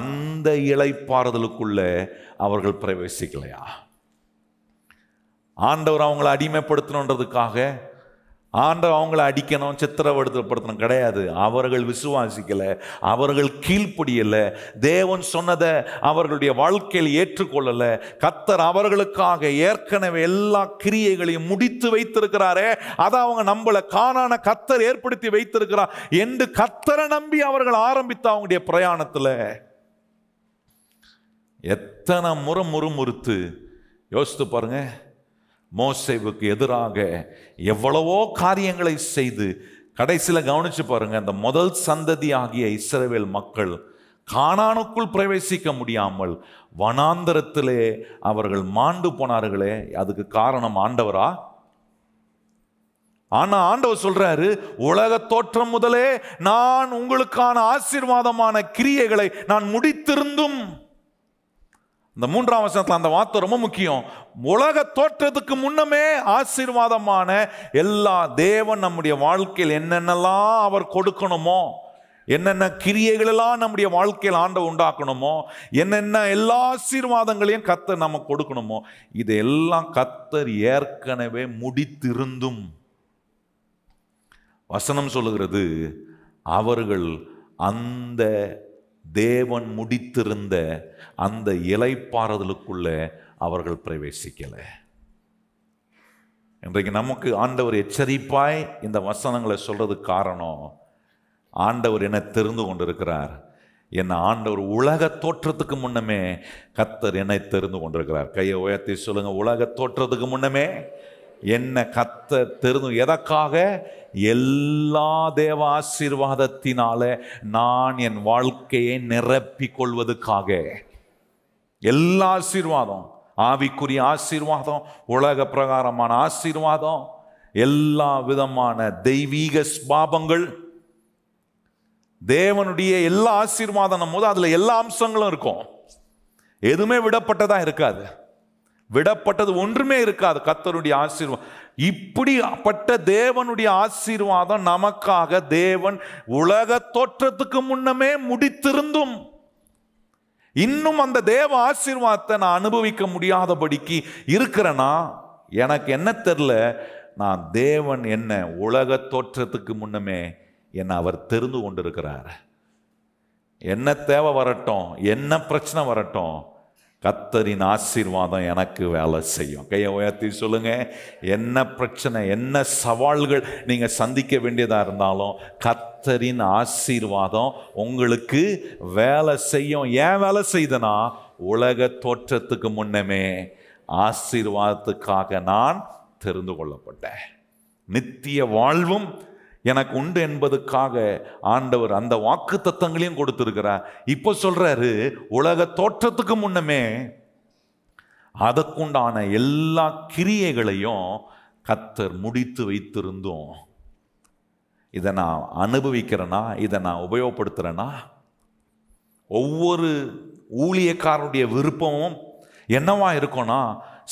அந்த இளைப்பாறுதலுக்குள்ள அவர்கள் பிரவேசிக்கலையா? ஆண்டவர் அவங்கள அடிமைப்படுத்தணுன்றதுக்காக, ஆண்டவர் அவங்கள அடிக்கணும் சித்திரவடுத்தப்படுத்தணும் கிடையாது. அவர்கள் விசுவாசிக்கலை, அவர்கள் கீழ்ப்படியலை, தேவன் சொன்னதை அவர்களுடைய வாழ்க்கையில் ஏற்றுக்கொள்ளலை. கர்த்தர் அவர்களுக்காக ஏற்கனவே எல்லா கிரியைகளையும் முடித்து வைத்திருக்கிறாரே, அதை அவங்க நம்மளை காணான கர்த்தர் ஏற்படுத்தி வைத்திருக்கிறார் என்று கர்த்தரை நம்பி அவர்கள் ஆரம்பித்த அவங்களுடைய பிரயாணத்தில் எத்தனை முறை முறுமுறுத்து யோசித்து பாருங்க. மோசேவுக்கு எதிராக எவ்வளவோ காரியங்களை செய்து கடைசியில் கவனிச்சு பாருங்க, அந்த முதல் சந்ததி ஆகிய இஸ்ரவேல் மக்கள் கானானுக்குள் பிரவேசிக்க முடியாமல் வனாந்தரத்திலே அவர்கள் மாண்டு போனார்களே, அதுக்கு காரணம் ஆண்டவரா? ஆனா ஆண்டவர் சொல்றாரு, உலக தோற்றம் முதலே நான் உங்களுக்கான ஆசீர்வாதமான கிரியைகளை நான் முடித்திருந்தும். இந்த மூன்றாம் வசனத்தில் அந்த வார்த்தை ரொம்ப முக்கியம். உலக தோற்றத்துக்கு முன்னமே ஆசீர்வாதமான எல்லா தேவன் நம்முடைய வாழ்க்கையில் என்னென்னலாம் அவர் கொடுக்கணுமோ, என்னென்ன கிரியைகளெல்லாம் நம்முடைய வாழ்க்கையில் ஆண்டவர் உண்டாக்கணுமோ, என்னென்ன எல்லா ஆசீர்வாதங்களையும் கர்த்தர் நம்ம கொடுக்கணுமோ, இதெல்லாம் கர்த்தர் ஏற்கனவே முடித்திருந்தும். வசனம் சொல்லுகிறது, அவர்கள் அந்த தேவன் முடித்திருந்த அந்த இளைப்பாறுதலுக்குள்ள அவர்கள் பிரவேசிக்கலை. இன்றைக்கு நமக்கு ஆண்டவர் எச்சரிப்பாய் இந்த வசனங்களை சொல்றதுக்கு காரணம், ஆண்டவர் என்னை தெரிந்து கொண்டிருக்கிறார். என்ன ஆண்டவர் உலக தோற்றத்துக்கு முன்னமே கர்த்தர் என்னை தெரிந்து கொண்டிருக்கிறார். கையை உயர்த்தி சொல்லுங்க, உலக தோற்றத்துக்கு முன்னமே என்ன கர்த்தர் தெரிந்து. எதற்காக? எல்லா தேவ ஆசீர்வாதத்தினால நான் என் வாழ்க்கையை நிரப்பிக் கொள்வதற்காக. எல்லா ஆசீர்வாதம், ஆவிக்குரிய ஆசீர்வாதம், உலக பிரகாரமான ஆசீர்வாதம், எல்லா விதமான தெய்வீக ஸ்பாபங்கள், தேவனுடைய எல்லா ஆசீர்வாதம் போது அதில் எல்லா அம்சங்களும் இருக்கும். எதுவுமே விடப்பட்டதாக இருக்காது, விடப்பட்டது ஒன்றுமே இருக்காது. கர்த்தருடைய ஆசீர்வாதம், இப்படிப்பட்ட தேவனுடைய ஆசீர்வாதம் நமக்காக தேவன் உலக தோற்றத்துக்கு முன்னமே முடித்திருந்தும் இன்னும் அந்த தேவ ஆசீர்வாதத்தை நான் அனுபவிக்க முடியாதபடிக்கு இருக்கிறேன்னா எனக்கு என்ன தெரியல, நான் தேவன் என்ன உலக தோற்றத்துக்கு முன்னமே என்னை அவர் தெரிந்து கொண்டிருக்கிறார். என்ன தேவை வரட்டும், என்ன பிரச்சனை வரட்டும், கர்த்தரின் ஆசீர்வாதம் எனக்கு வேலை செய்யும். கையை உயர்த்தி சொல்லுங்க, என்ன பிரச்சனை என்ன சவால்கள் நீங்க சந்திக்க வேண்டியதா இருந்தாலும் கர்த்தரின் ஆசீர்வாதம் உங்களுக்கு வேலை செய்யும். ஏன் வேலை செய்தனா, உலக தோற்றத்துக்கு முன்னமே ஆசீர்வாதத்துக்காக நான் தெரிந்து கொள்ளப்பட்டேன். நித்திய வாழ்வும் எனக்கு உண்டு என்பதுக்காக ஆண்டவர் அந்த வாக்கு தத்தங்களையும் கொடுத்திருக்கிறார். இப்போ சொல்றாரு, உலக தோற்றத்துக்கு முன்னமே அதற்குண்டான எல்லா கிரியைகளையும் கர்த்தர் முடித்து வைத்திருந்தோம். இதை நான் அனுபவிக்கிறேன்னா, இதை நான் உபயோகப்படுத்துறேன்னா, ஒவ்வொரு ஊழியக்காரருடைய விருப்பமும் என்னவா இருக்கும்னா,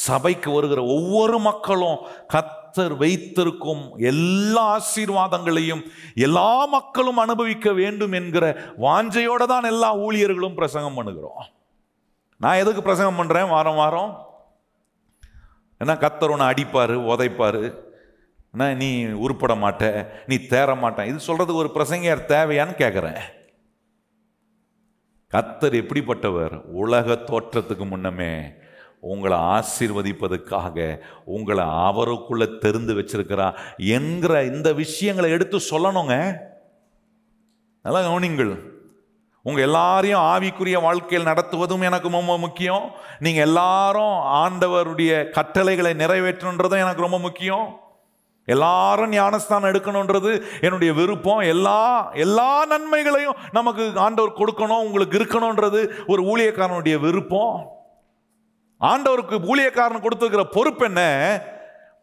சபைக்கு வருகிற ஒவ்வொரு மக்களும் கர்த்தர் வைத்திருக்கும் எல்லா ஆசீர்வாதங்களையும் எல்லா மக்களும் அனுபவிக்க வேண்டும் என்கிற வாஞ்சையோடு தான் எல்லா ஊழியர்களும் பிரசங்கம் பண்ணுகிறோம். நான் எதுக்கு பிரசங்கம் பண்ணுறேன் வாரம் வாரம்? ஏன்னா கர்த்தர் உன்னை அடிப்பார், உதைப்பார், ஏன்னா நீ உருப்பட மாட்ட, நீ தேற மாட்டேன், இது சொல்கிறதுக்கு ஒரு பிரசங்கியார் தேவையான்னு கேட்குறேன். கர்த்தர் எப்படிப்பட்டவர்? உலக தோற்றத்துக்கு முன்னமே உங்களை ஆசீர்வதிப்பதுக்காக உங்களை அவருக்குள்ளே தெரிந்து வச்சிருக்கிறார் என்கிற இந்த விஷயங்களை எடுத்து சொல்லணுங்க. நல்லா கவனிங்கள், உங்கள் எல்லாரையும் ஆவிக்குரிய வாழ்க்கையில் நடத்துவதும் எனக்கு ரொம்ப முக்கியம். நீங்கள் எல்லாரும் ஆண்டவருடைய கட்டளைகளை நிறைவேற்றணுன்றதும் எனக்கு ரொம்ப முக்கியம். எல்லாரும் ஞானஸ்தானம் எடுக்கணுன்றது என்னுடைய விருப்பம். எல்லா எல்லா நன்மைகளையும் நமக்கு ஆண்டவர் கொடுக்கணும், உங்களுக்கு இருக்கணுன்றது ஒரு ஊழியக்காரனுடைய விருப்பம். ஆண்டவருக்கு ஊழியக்காரன் கொடுத்திருக்கிற பொறுப்பு என்ன?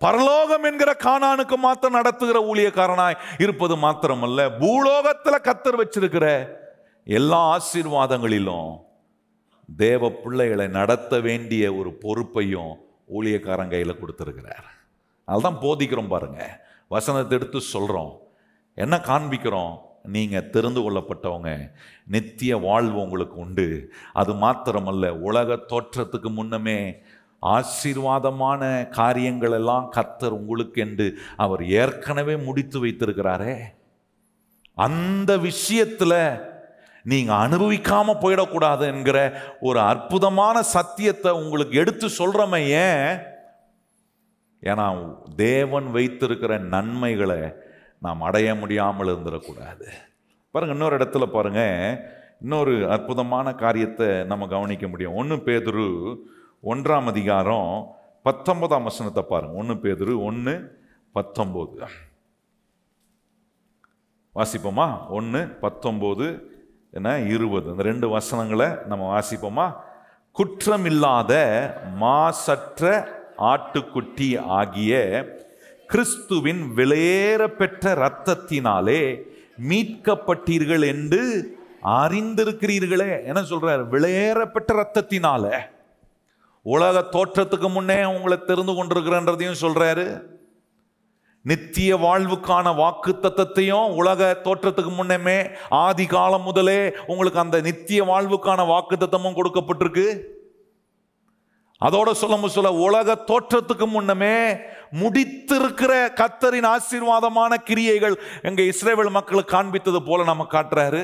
பரலோகம் என்கிற கானானுக்கு மாத்திரம் நடத்துகிற ஊழியக்காரனாய் இருப்பது மாத்திரமல்ல, பூலோகத்தில் கர்த்தர் வச்சிருக்கிற எல்லா ஆசீர்வாதங்களிலும் தேவ பிள்ளைகளை நடத்த வேண்டிய ஒரு பொறுப்பையும் ஊழியக்காரன் கையில் கொடுத்திருக்கிறார். அதுதான் போதிக்கிறோம் பாருங்க, வசனத்தை எடுத்து சொல்கிறோம், என்ன காண்பிக்கிறோம், நீங்கள் தெரிந்து கொள்ளப்பட்டவங்க, நித்திய வாழ்வு உங்களுக்கு உண்டு. அது மாத்திரமல்ல, உலக தோற்றத்துக்கு முன்னமே ஆசீர்வாதமான காரியங்கள் எல்லாம் கர்த்தர் உங்களுக்கு என்று அவர் ஏற்கனவே முடித்து வைத்திருக்கிறாரே, அந்த விஷயத்தில் நீங்கள் அனுபவிக்காமல் போயிடக்கூடாது என்கிற ஒரு அற்புதமான சத்தியத்தை உங்களுக்கு எடுத்து சொல்கிறோமே. ஏன்? ஏன்னா தேவன் வைத்திருக்கிற நன்மைகளை நாம் அடைய முடியாமல் இருந்துடக்கூடாது. பாருங்கள், இன்னொரு இடத்துல பாருங்கள், இன்னொரு அற்புதமான காரியத்தை நம்ம கவனிக்க முடியும். ஒன்று பேதுரு ஒன்றாம் அதிகாரம் பத்தொன்பதாம் வசனத்தை பாருங்கள். ஒன்று பேதுரு ஒன்று பத்தொம்போது வாசிப்போமா? ஒன்று பத்தொம்போது என்ன இருபது, இந்த ரெண்டு வசனங்களை நம்ம வாசிப்போமா? குற்றமில்லாத மாசற்ற ஆட்டுக்குட்டி ஆகிய கிறிஸ்துவின் விலையேற பெற்ற இரத்தத்தினாலே மீட்கப்பட்டீர்கள் என்று அறிந்திருக்கிறீர்களே. என்ன சொல்றார்? விலையேற பெற்ற இரத்தத்தினாலே. உலக தோற்றத்துக்கு முன்னே உங்களை தெரிந்து கொண்டிருக்கிறன்றதையும் சொல்றாரு, நித்திய வாழ்வுக்கான வாக்கு தத்தத்தையும் உலக தோற்றத்துக்கு முன்னமே ஆதி காலம் முதலே உங்களுக்கு அந்த நித்திய வாழ்வுக்கான வாக்கு தத்தமும் கொடுக்கப்பட்டிருக்கு. அதோட சொல்ல சொல்ல உலக தோற்றத்துக்கு முன்னமே முடித்திருக்கிற கர்த்தரின் ஆசீர்வாதமான கிரியைகள் எங்க இஸ்ரவேல் மக்களுக்கு காண்பித்தது போல நம்ம காட்டுறாரு.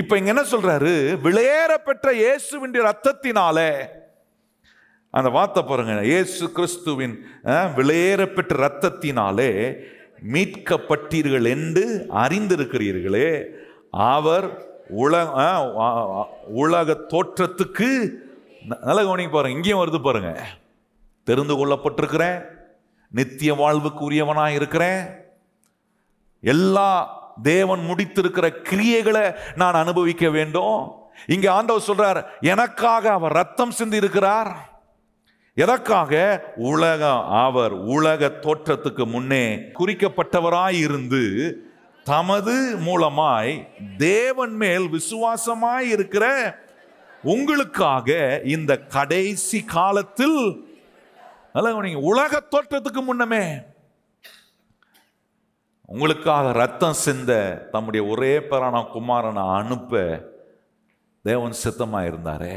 இப்ப இங்க என்ன சொல்றாரு? விலையேற பெற்ற இயேசுவின் ரத்தத்தினாலே. அந்த வார்த்தை பாருங்க, இயேசு கிறிஸ்துவின் விலையேற பெற்ற ரத்தத்தினாலே மீட்கப்பட்டீர்கள் என்று அறிந்திருக்கிறீர்களே, அவர் உலக உலக தோற்றத்துக்கு. நல்ல கவனிங்க பாருங்க, இங்கேயும் வருது பாருங்க, தெரிந்து கொள்ளப்பட்டிருக்கிறேன், நித்திய வாழ்வுக்கு உரியவனாக இருக்கிறேன், எல்லா தேவன் முடித்திருக்கிற கிரியைகளை நான் அனுபவிக்க வேண்டும். இங்கே ஆண்டவர் சொல்றார், எனக்காக அவர் ரத்தம் சிந்தி இருக்கிறார். எதற்காக? உலக அவர் உலக தோற்றத்துக்கு முன்னே குறிக்கப்பட்டவராயிருந்து தமது மூலமாய் தேவன் மேல் விசுவாசமாய் இருக்கிற உங்களுக்காக இந்த கடைசி காலத்தில் உலக தோற்றத்துக்கு முன்னமே உங்களுக்காக ரத்தம் சிந்த தம்முடைய ஒரே பேரான குமாரனை அனுப்ப தேவன் சித்தமாக இருந்தாரே.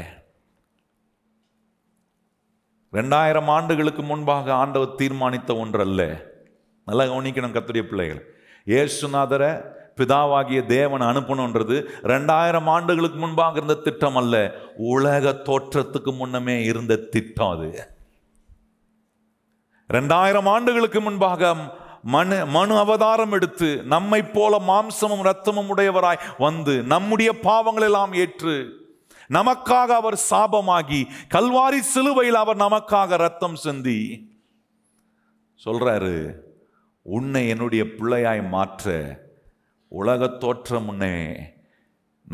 ரெண்டாயிரம் ஆண்டுகளுக்கு முன்பாக ஆண்டவர் தீர்மானித்த ஒன்றல்ல. நல்லா கவனிக்கணும் கர்த்தருடைய பிள்ளைகள். இயேசுநாதரை பிதாவாகிய தேவன் அனுப்பணுன்றது ரெண்டாயிரம் ஆண்டுகளுக்கு முன்பாக இருந்த திட்டம் அல்ல, உலக தோற்றத்துக்கு முன்னமே இருந்த திட்டம் அது. ரெண்டாயிரம் ஆண்டுகளுக்கு முன்பாக மனு மனு அவதாரம் எடுத்து நம்மை போல மாம்சமும் இரத்தமும் உடையவராய் வந்து நம்முடைய பாவங்கள் எல்லாம் ஏற்று நமக்காக அவர் சாபமாகி கல்வாரி சிலுவையில் அவர் நமக்காக இரத்தம் சிந்தி சொல்றாரு, உன்னை என்னுடைய பிள்ளையாய் மாற்ற உலகத் தோற்ற முன்னே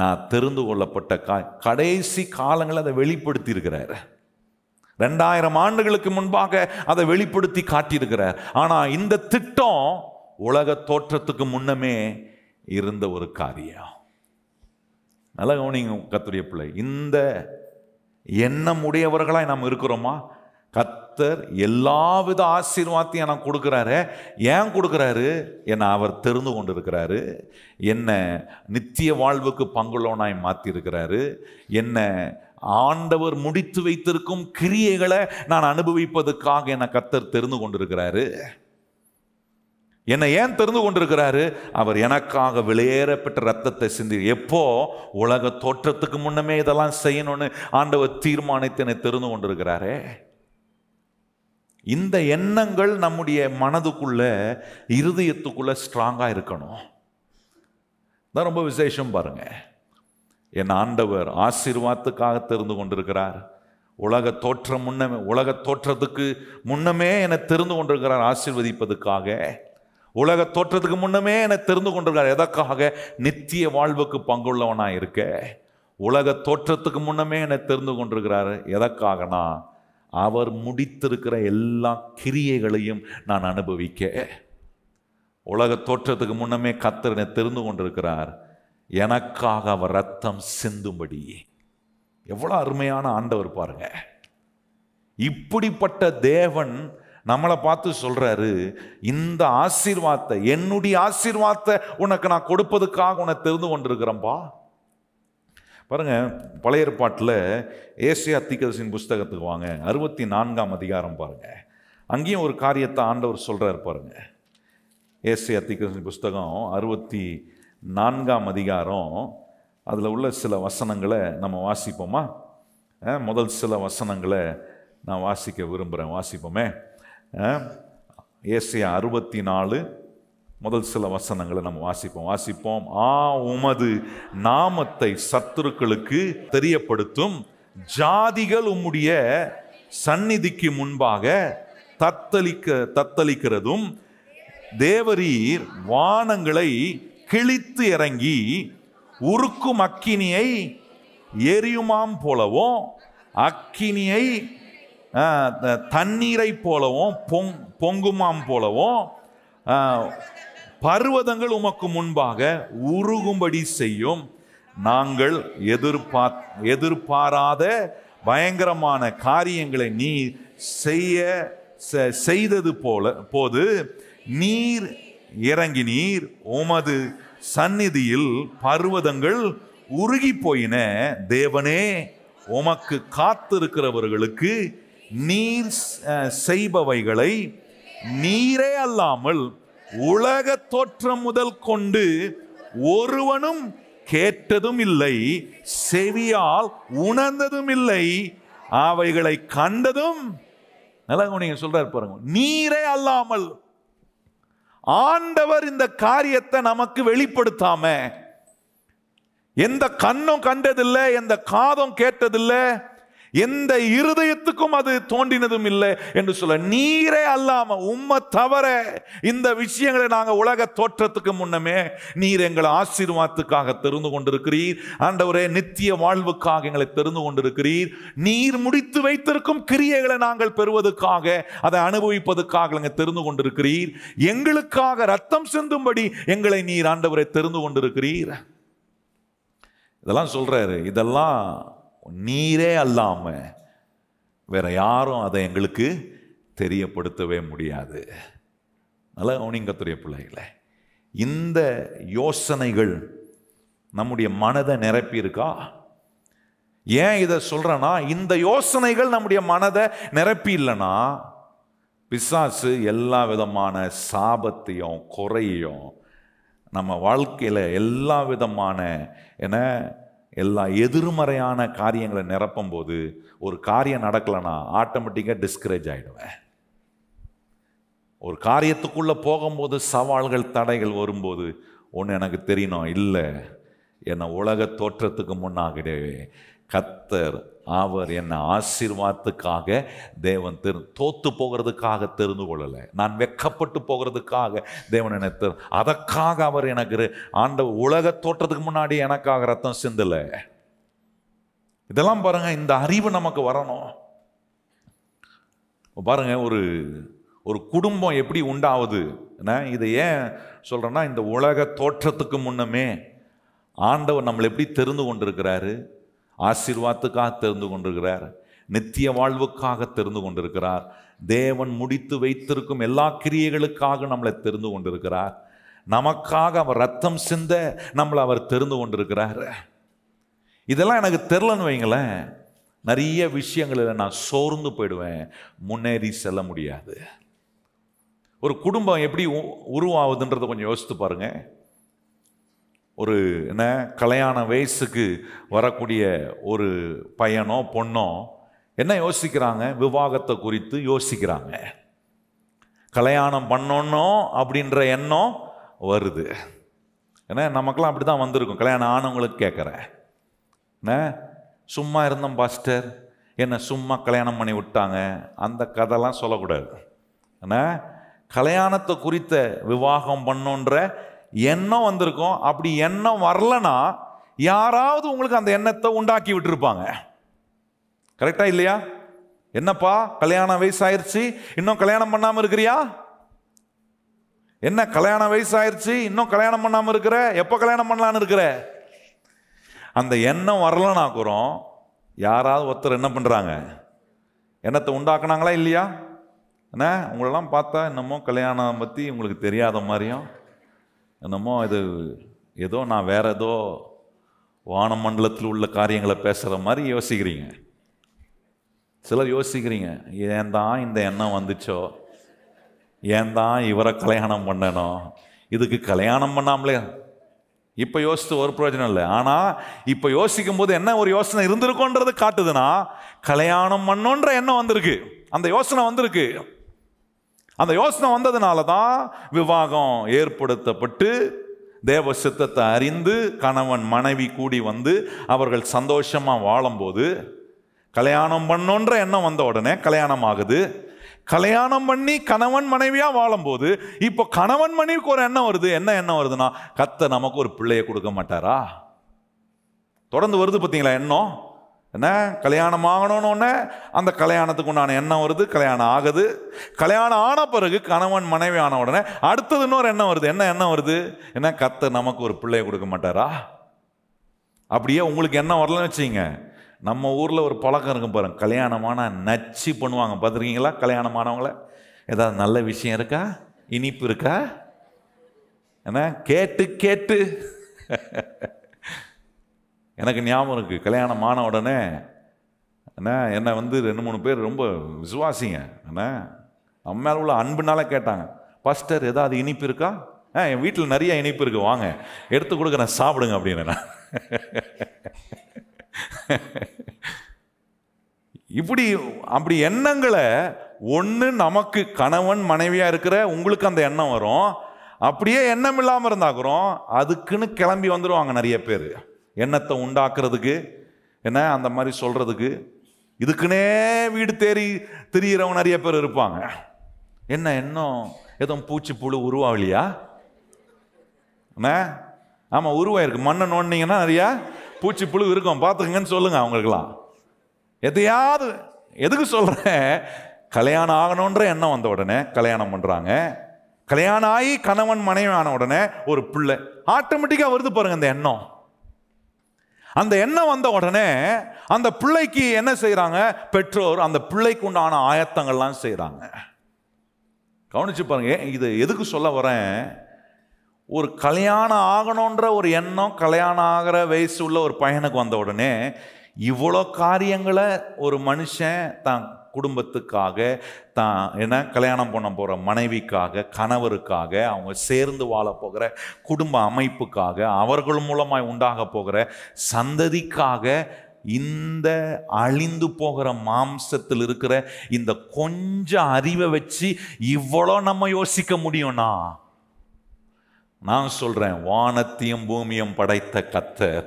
நான் தெரிந்து கொள்ளப்பட்ட கா கடைசி காலங்களை அதை வெளிப்படுத்தி இருக்கிறார். ரெண்டாயிரம் ஆண்டுகளுக்கு முன்பாக அதை வெளிப்படுத்தி காட்டியிருக்கிறார். ஆனால் இந்த திட்டம் உலக தோற்றத்துக்கு முன்னமே இருந்த ஒரு காரியம். நல்லா கவனிங்க கர்த்தருடைய பிள்ளை, இந்த எண்ணம் உடையவர்களாக நாம் இருக்கிறோமா? கர்த்தர் எல்லாவித ஆசீர்வாதத்தையும் நான் கொடுக்குறாரு. ஏன் கொடுக்குறாரு? என்னை அவர் தெரிந்து கொண்டு இருக்கிறாரு, என்னை நித்திய வாழ்வுக்கு பங்குள்ளவனாய் மாற்றியிருக்கிறாரு, என்னை ஆண்டவர் முடித்து வைத்திருக்கும் கிரியைகளை நான் அனுபவிப்பதற்காக என்னை கர்த்தர் தெரிந்து கொண்டிருக்கிறாரு. என்னை ஏன் தெரிந்து கொண்டிருக்கிறாரு? அவர் எனக்காக வெளியேற பெற்ற ரத்தத்தை சிந்தி. எப்போ? உலக தோற்றத்துக்கு முன்னமே இதெல்லாம் செய்யணும்னு ஆண்டவர் தீர்மானித்து என்னை தெரிந்து கொண்டிருக்கிறாரே. இந்த எண்ணங்கள் நம்முடைய மனதுக்குள்ள இருதயத்துக்குள்ள ஸ்ட்ராங்காக இருக்கணும். இதான் ரொம்ப விசேஷம். பாருங்க, என் ஆண்டவர் ஆசீர்வாதத்துக்காக தெரிந்து கொண்டிருக்கிறார், உலக தோற்றம் முன்னமே உலக தோற்றத்துக்கு முன்னமே என்னை தெரிந்து கொண்டிருக்கிறார் ஆசீர்வதிப்பதுக்காக, உலக தோற்றத்துக்கு முன்னமே என்னை தெரிந்து கொண்டிருக்கிறார் எதற்காக? நித்திய வாழ்வுக்கு பங்குள்ளவனாக இருக்க. உலக தோற்றத்துக்கு முன்னமே என்னை தெரிந்து கொண்டிருக்கிறார் எதற்காகனா அவர் முடித்திருக்கிற எல்லா கிரியைகளையும் நான் அனுபவிக்க. உலக தோற்றத்துக்கு முன்னமே கர்த்தர் என்னை தெரிந்து கொண்டிருக்கிறார், எனக்காக அவர் ரத்தம் சிந்தும்படி. எவ்வளோ அருமையான ஆண்டவர் பாருங்க. இப்படிப்பட்ட தேவன் நம்மளை பார்த்து சொல்றாரு, இந்த ஆசீர்வாதத்தை என்னுடைய ஆசீர்வாதத்தை உனக்கு நான் கொடுப்பதுக்காக உன்னை தெரிந்து கொண்டிருக்கிறேன்பா. பாருங்க, பழைய ஏற்பாட்டில் ஏசாயா தீர்க்கதரிசியின் புஸ்தகத்துக்கு வாங்க, அறுபத்தி நான்காம் அதிகாரம் பாருங்க. அங்கேயும் ஒரு காரியத்தை ஆண்டவர் சொல்றாரு பாருங்க. ஏசாயா தீர்க்கதரிசியின் புஸ்தகம் அறுபத்தி நான்காம் அதிகாரம், அதில் உள்ள சில வசனங்களை நம்ம வாசிப்போமா? முதல் சில வசனங்களை நான் வாசிக்க விரும்புகிறேன், வாசிப்போமே. ஏசாயா அறுபத்தி நாலு முதல் சில வசனங்களை நம்ம வாசிப்போம் வாசிப்போம் ஆ உமது நாமத்தை சத்துருக்களுக்கு தெரியப்படுத்தும், ஜாதிகள் உம்முடைய சந்நிதிக்கு முன்பாக தத்தளிக்க தத்தளிக்கிறதும் தேவரீர் வானங்களை கிழித்து இறங்கி உருக்கும் அக்கினியை எரியுமாம் போலவும் அக்கினியை தண்ணீரை போலவும் பொங் பொங்குமாம் போலவும் பர்வதங்கள் உமக்கு முன்பாக உருகும்படி செய்யும். நாங்கள் எதிர்பார் எதிர்பாராத பயங்கரமான காரியங்களை நீ செய்ய செய்தது போல போது நீர் இறங்கி நீர் உமது சந்நிதியில் பர்வதங்கள் உருகி போயின. தேவனே, உமக்கு காத்திருக்கிறவர்களுக்கு நீர் செய்பவைகளை நீரே அல்லாமல் உலக தோற்றம் முதல் கொண்டு ஒருவனும் கேட்டதும் இல்லை, செவியால் உணர்ந்ததும் இல்லை, அவைகளை கண்டதும். நல்லா நீங்க சொல்றாரு பாருங்க, நீரே அல்லாமல் ஆண்டவர் இந்த காரியத்தை நமக்கு வெளிப்படுத்தாம, எந்த கண்ணும் கண்டதில்லை, எந்த காதும் கேட்டதில்லை, எந்த இருதயத்துக்கும் அது தோன்றினதும் இல்லை என்று சொல்ல, நீரே அல்லாம உம்மை தவிர இந்த விஷயங்களை நாங்கள் உலக தோற்றத்துக்கு முன்னமே நீர் எங்களை ஆசீர்வாதத்துக்காக தெரிந்து கொண்டிருக்கிறீர். ஆண்டவரே, நித்திய வாழ்வுக்காக எங்களை தெரிந்து கொண்டிருக்கிறீர். நீர் முடித்து வைத்திருக்கும் கிரியைகளை நாங்கள் பெறுவதற்காக, அதை அனுபவிப்பதற்காக நாங்கள் தெரிந்து கொண்டிருக்கிறீர். எங்களுக்காக ரத்தம் சிந்தும்படி எங்களை நீர் ஆண்டவரை தெரிந்து கொண்டிருக்கிறீர். இதெல்லாம் சொல்றாரு. இதெல்லாம் நீரே அல்லாம வேற யாரும் அதை எங்களுக்கு தெரியப்படுத்தவே முடியாது. அதனால கர்த்தருடைய பிள்ளைகளே, இந்த யோசனைகள் நம்முடைய மனதை நிரப்பி இருக்கா? ஏன் இதை சொல்றேன்னா, இந்த யோசனைகள் நம்முடைய மனதை நிரப்பி இல்லைன்னா பிசாசு எல்லா விதமான சாபத்தையும் குறையும் நம்ம வாழ்க்கையில் எல்லா விதமான என எல்லா எதிர்மறையான காரியங்களை நிரப்பும் போது ஒரு காரியம் நடக்கலைன்னா ஆட்டோமேட்டிக்காக டிஸ்கரேஜ் ஆகிடுவேன். ஒரு காரியத்துக்குள்ளே போகும்போது சவால்கள் தடைகள் வரும்போது ஒன்று எனக்கு தெரியணும், இல்லை என்னை உலக தோற்றத்துக்கு முன்னாகிடவே கர்த்தர் அவர் என்னை ஆசீர்வாதத்துக்காக தேவன் தெரு தோத்து போகிறதுக்காக தெரிந்து கொள்ளலை, நான் வெக்கப்பட்டு போகிறதுக்காக தேவன் என்னை தெரு அதற்காக அவர் எனக்கு ஆண்ட உலக தோற்றத்துக்கு முன்னாடி எனக்காக ரத்தம் சிந்தலை. இதெல்லாம் பாருங்க, இந்த அறிவு நமக்கு வரணும். பாருங்க, ஒரு ஒரு குடும்பம் எப்படி உண்டாவது, நான் இதை ஏன் சொல்றேன்னா, இந்த உலக தோற்றத்துக்கு முன்னமே ஆண்டவர் நம்மளை எப்படி தெரிந்து கொண்டிருக்கிறாரு, ஆசீர்வாதத்துக்காக தெரிந்து கொண்டிருக்கிறார், நித்திய வாழ்வுக்காக தெரிந்து கொண்டிருக்கிறார், தேவன் முடித்து வைத்திருக்கும் எல்லா கிரியைகளுக்காக நம்மளை தெரிந்து கொண்டிருக்கிறார், நமக்காக அவர் ரத்தம் சிந்த நம்மளை அவர் தெரிந்து கொண்டிருக்கிறார். இதெல்லாம் எனக்கு தெரிலன்னு வைங்களேன், நிறைய விஷயங்களில் நான் சோர்ந்து போயிடுவேன், முன்னேறி செல்ல முடியாது. ஒரு குடும்பம் எப்படி உருவாகுதுன்றதை கொஞ்சம் யோசித்து பாருங்கள். ஒரு என்ன கல்யாண வயசுக்கு வரக்கூடிய ஒரு பையனோ பொண்ணோ என்ன யோசிக்கிறாங்க, விவாகத்தை குறித்து யோசிக்கிறாங்க, கல்யாணம் பண்ணணும் அப்படின்ற எண்ணம் வருது. ஏன்னா நமக்கெல்லாம் அப்படி தான் வந்திருக்கும். கல்யாணம் ஆனவங்களுக்கு கேட்குறேன், என்ன சும்மா இருந்தோம் பாஸ்டர், என்ன சும்மா கல்யாணம் பண்ணி விட்டாங்க, அந்த கதைலாம் சொல்லக்கூடாது. ஏன்னா கல்யாணத்தை குறித்த விவாகம் பண்ணோன்ற எண்ணம் வந்திருக்கும். அப்படி எண்ணம் வரலன்னா யாராவது உங்களுக்கு அந்த எண்ணத்தை உண்டாக்கி விட்டுருப்பாங்க. கரெக்டா இல்லையா? என்னப்பா கல்யாணம் வயசாயிருச்சு இன்னும் கல்யாணம் பண்ணாமல் இருக்கிறியா? என்ன கல்யாணம் வயசாயிருச்சு இன்னும் கல்யாணம் பண்ணாமல் இருக்கிற, எப்போ கல்யாணம் பண்ணலான்னு இருக்கிற? அந்த எண்ணம் வரலன்னா கூறோம் யாராவது ஒருத்தர் என்ன பண்ணுறாங்க, எண்ணத்தை உண்டாக்குனாங்களா இல்லையா? என்ன உங்களெல்லாம் பார்த்தா என்னமோ கல்யாணம் பற்றி உங்களுக்கு தெரியாத மாதிரியும், என்னமோ இது ஏதோ நான் வேறு ஏதோ வானமண்டலத்தில் உள்ள காரியங்களை பேசுகிற மாதிரி யோசிக்கிறீங்க. சிலர் யோசிக்கிறீங்க, ஏன் தான் இந்த எண்ணம் வந்துச்சோ, ஏன் தான் இவரை கல்யாணம் பண்ணணும், இதுக்கு கல்யாணம் பண்ணாமலே. இப்போ யோசித்து ஒரு பிரயோஜனம் இல்லை. ஆனால் இப்போ யோசிக்கும் போது என்ன ஒரு யோசனை இருந்திருக்கோன்றது காட்டுதுன்னா கல்யாணம் பண்ணோன்ற எண்ணம் வந்திருக்கு, அந்த யோசனை வந்திருக்கு. அந்த யோசனை வந்ததுனால தான் விவாகம் ஏற்படுத்தப்பட்டு தேவ சித்தத்தை அறிந்து கணவன் மனைவி கூடி வந்து அவர்கள் சந்தோஷமாக வாழும்போது கல்யாணம் பண்ணோன்ற எண்ணம் வந்த உடனே கல்யாணம் ஆகுது. கல்யாணம் பண்ணி கணவன் மனைவியாக வாழும்போது இப்போ கணவன் மனைவிக்கு ஒரு எண்ணம் வருது. என்ன எண்ணம் வருதுன்னா கர்த்தர் நமக்கு ஒரு பிள்ளையை கொடுக்க மாட்டாரா, தொடர்ந்து வருது. பார்த்தீங்களா எண்ணம்? என்ன கல்யாணம் ஆகணும்னு அந்த கல்யாணத்துக்கு உண்டான எண்ணம் வருது, கல்யாணம் ஆகுது. கல்யாணம் ஆன பிறகு கணவன் மனைவி ஆன உடனே அடுத்தது இன்னொரு எண்ணம் வருது. என்ன எண்ணம் வருது? என்ன கர்த்தர் நமக்கு ஒரு பிள்ளையை கொடுக்க மாட்டாரா? அப்படியே உங்களுக்கு எண்ணம் வரலன்னு வச்சுங்க, நம்ம ஊரில் ஒரு பழக்கம் இருக்கும் பாருங்க, கல்யாணமான நச்சு பண்ணுவாங்க. பார்த்துருக்கீங்களா கல்யாணமானவங்கள? ஏதாவது நல்ல விஷயம் இருக்கா, இனிப்பு இருக்கா, என்ன கேட்டு கேட்டு. எனக்கு ஞாபகம் இருக்குது, கல்யாணம் ஆன உடனே என்ன என்னை வந்து ரெண்டு மூணு பேர் ரொம்ப விசுவாசிங்க, என்ன நம்ம மேலே உள்ள அன்புனால கேட்டாங்க, பாஸ்டர் ஏதாவது இனிப்பு இருக்கா, ஆ என் வீட்டில் நிறைய இனிப்பு இருக்குது, வாங்க எடுத்து கொடுக்குறேன் சாப்பிடுங்க அப்படின்னு. இப்படி அப்படி எண்ணங்களை ஒன்று நமக்கு கணவன் மனைவியாக இருக்கிற உங்களுக்கு அந்த எண்ணம் வரும். அப்படியே எண்ணம் இல்லாமல் இருந்தாக்குறோம் அதுக்குன்னு கிளம்பி வந்துடுவாங்க நிறைய பேர், எண்ணத்தை உண்டாக்குறதுக்கு, என்ன அந்த மாதிரி சொல்கிறதுக்கு. இதுக்குன்னே வீடு தேறி திரியிறவங்க நிறைய பேர் இருப்பாங்க. என்ன இன்னும் ஏதோ பூச்சி புழு உருவாவலையா? ஆமாம், உருவாயிருக்கு. மண்ணை நோண்டிங்கன்னா நிறையா பூச்சி புழு இருக்கும், பார்த்துக்குங்கன்னு சொல்லுங்கள் அவங்களுக்கெல்லாம். எதையாவது எதுக்கு சொல்கிறேன், கல்யாணம் ஆகணுன்ற எண்ணம் வந்த உடனே கல்யாணம் பண்ணுறாங்க. கல்யாணம் ஆகி கணவன் மனைவி ஆன உடனே ஒரு பிள்ளை ஆட்டோமேட்டிக்காக வருது பாருங்கள். அந்த எண்ணம் அந்த எண்ணம் வந்த உடனே அந்த பிள்ளைக்கு என்ன செய்கிறாங்க பெற்றோர்? அந்த பிள்ளைக்கு உண்டான ஆயத்தங்கள்லாம் செய்கிறாங்க. கவனிச்சு பாருங்க, இது எதுக்கு சொல்ல வரேன், ஒரு கல்யாணம் ஆகணுன்ற ஒரு எண்ணம் கல்யாணம் ஆகிற வயசு உள்ள ஒரு பையனுக்கு வந்த உடனே இவ்வளோ காரியங்களை ஒரு மனுஷன் தான் குடும்பத்துக்காக, தான் என்ன கல்யாணம் பண்ண போகிற மனைவிக்காக, கணவருக்காக, அவங்க சேர்ந்து வாழ போகிற குடும்ப அமைப்புக்காக, அவர்கள் மூலமாய் உண்டாக போகிற சந்ததிக்காக, இந்த அழிந்து போகிற மாம்சத்தில் இருக்கிற இந்த கொஞ்சம் அறிவை வச்சு இவ்வளோ நம்ம யோசிக்க முடியும்னா, நான் சொல்கிறேன், வானத்தையும் பூமியும் படைத்த கர்த்தர்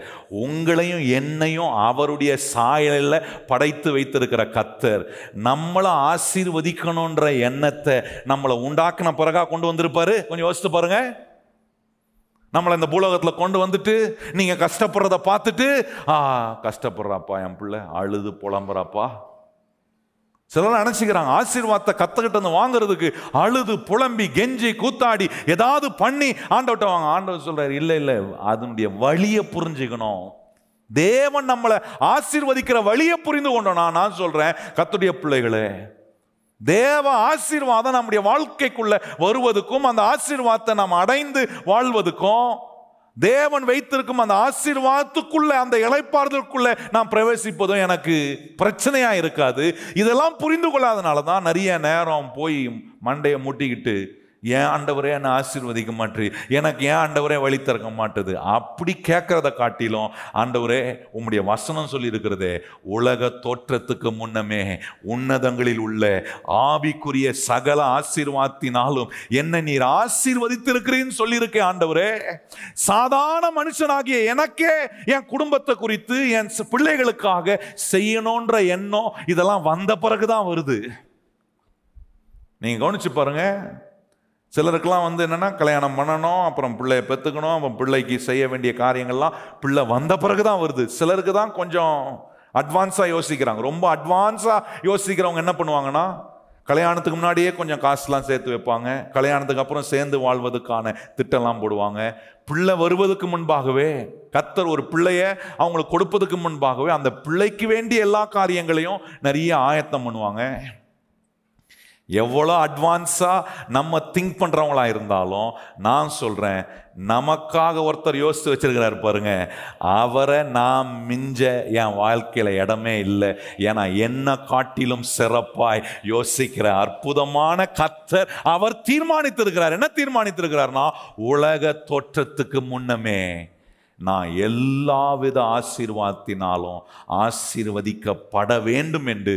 உங்களையும் என்னையும் அவருடைய சாயலில் படைத்து வைத்திருக்கிற கர்த்தர் நம்மளை ஆசீர்வதிக்கணுன்ற எண்ணத்தை நம்மளை உண்டாக்கின பிறகாக கொண்டு வந்திருப்பாரு. கொஞ்சம் யோசித்து பாருங்கள். நம்மளை இந்த பூலோகத்தில் கொண்டு வந்துட்டு நீங்கள் கஷ்டப்படுறத பார்த்துட்டு, ஆ கஷ்டப்படுறாப்பா என் பிள்ளை, அழுது புலம்புறாப்பா. சிலர் நினைச்சுக்கிறாங்க ஆசீர்வாதத்தை கத்துக்கிட்டு வந்து வாங்குறதுக்கு அழுது புலம்பி கெஞ்சி கூத்தாடி ஏதாவது பண்ணி ஆண்டவர்கிட்ட வாங்க. ஆண்டவர் சொல்றாரு, இல்லை இல்லை, அதனுடைய வழியை புரிஞ்சுக்கணும். தேவன் நம்மளை ஆசீர்வதிக்கிற வழியை புரிந்து கொண்டோம். நான் நான் சொல்றேன் கர்த்தருடைய பிள்ளைகளே, தேவ ஆசீர்வாதம் நம்முடைய வாழ்க்கைக்குள்ள வருவதுக்கும், அந்த ஆசீர்வாதத்தை நாம் அடைந்து வாழ்வதுக்கும், தேவன் வைத்திருக்கும் அந்த ஆசீர்வாதத்துக்குள்ள, அந்த இளைப்பாறுதலுக்குள்ள நாம் பிரவேசிப்பதும் எனக்கு பிரச்சனையா இருக்காது. இதெல்லாம் புரிந்து கொள்ளாதனால தான் நிறைய நேரம் போய் மண்டையை முட்டிக்கிட்டு, ஏன் ஆண்டவரே என்னை ஆசீர்வதிக்க மாட்டேன், எனக்கு ஏன் ஆண்டவரே வழி திறக்க மாட்டுது அப்படி கேட்கறத காட்டிலும், ஆண்டவரே உம்முடைய வசனம் சொல்லி இருக்கிறதே, உலக தோற்றத்துக்கு முன்னமே உன்னதங்களில் உள்ள ஆவிக்குரிய சகல ஆசீர்வாதத்தினாலும் என்னை நீர் ஆசீர்வதித்திருக்கிறீன்னு சொல்லியிருக்கேன். ஆண்டவரே, சாதாரண மனுஷனாகிய எனக்கே என் குடும்பத்தை குறித்து, என் பிள்ளைகளுக்காக செய்யணுன்ற எண்ணம் இதெல்லாம் வந்த பிறகுதான் வருது. நீங்க கவனிச்சு பாருங்க, சிலருக்கெல்லாம் வந்து என்னென்னா கல்யாணம் பண்ணணும், அப்புறம் பிள்ளைய பெற்றுக்கணும், அப்புறம் பிள்ளைக்கு செய்ய வேண்டிய காரியங்கள்லாம் பிள்ளை வந்த பிறகு தான் வருது. சிலருக்கு தான் கொஞ்சம் அட்வான்ஸாக யோசிக்கிறாங்க. ரொம்ப அட்வான்ஸாக யோசிக்கிறவங்க என்ன பண்ணுவாங்கன்னா, கல்யாணத்துக்கு முன்னாடியே கொஞ்சம் காசுலாம் சேர்த்து வைப்பாங்க. கல்யாணத்துக்கு அப்புறம் சேர்ந்து வாழ்வதற்கான திட்டம்லாம் போடுவாங்க. பிள்ளை வருவதற்கு முன்பாகவே கர்த்தர் ஒரு பிள்ளைய அவங்களுக்கு கொடுப்பதுக்கு முன்பாகவே அந்த பிள்ளைக்கு வேண்டிய எல்லா காரியங்களையும் நிறைய ஆயத்தம் பண்ணுவாங்க. எவ்வளோ அட்வான்ஸாக நம்ம திங்க் பண்ணுறவங்களா இருந்தாலும், நான் சொல்கிறேன், நமக்காக ஒருத்தர் யோசித்து வச்சிருக்கிறார் பாருங்க. அவரை நான் மிஞ்ச என் வாழ்க்கையில் இடமே இல்லை. ஏன்னா என்னை காட்டிலும் சிறப்பாய் யோசிக்கிற அற்புதமான கர்த்தர் அவர் தீர்மானித்திருக்கிறார். என்ன தீர்மானித்திருக்கிறார்னா, உலக தோற்றத்துக்கு முன்னமே நான் எல்லாவித ஆசீர்வாதத்தினாலும் ஆசீர்வதிக்கப்பட வேண்டும் என்று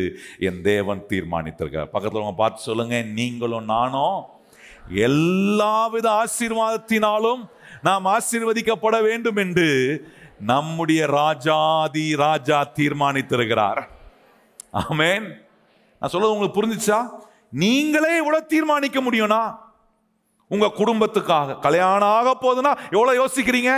என் தேவன் தீர்மானித்திருக்கார். பக்கத்தில் உங்க பார்த்து சொல்லுங்க, நீங்களும் நானும் எல்லாவித ஆசீர்வாதத்தினாலும் நாம் ஆசீர்வதிக்கப்பட வேண்டும் என்று நம்முடைய ராஜாதி ராஜா தீர்மானித்திருக்கிறார். ஆமேன். நான் சொல்றது உங்களுக்கு புரிஞ்சிச்சா? நீங்களே இவ்வளவு தீர்மானிக்க முடியும்னா உங்க குடும்பத்துக்காக, கல்யாணம் ஆக போதுன்னா எவ்வளவு யோசிக்கிறீங்க,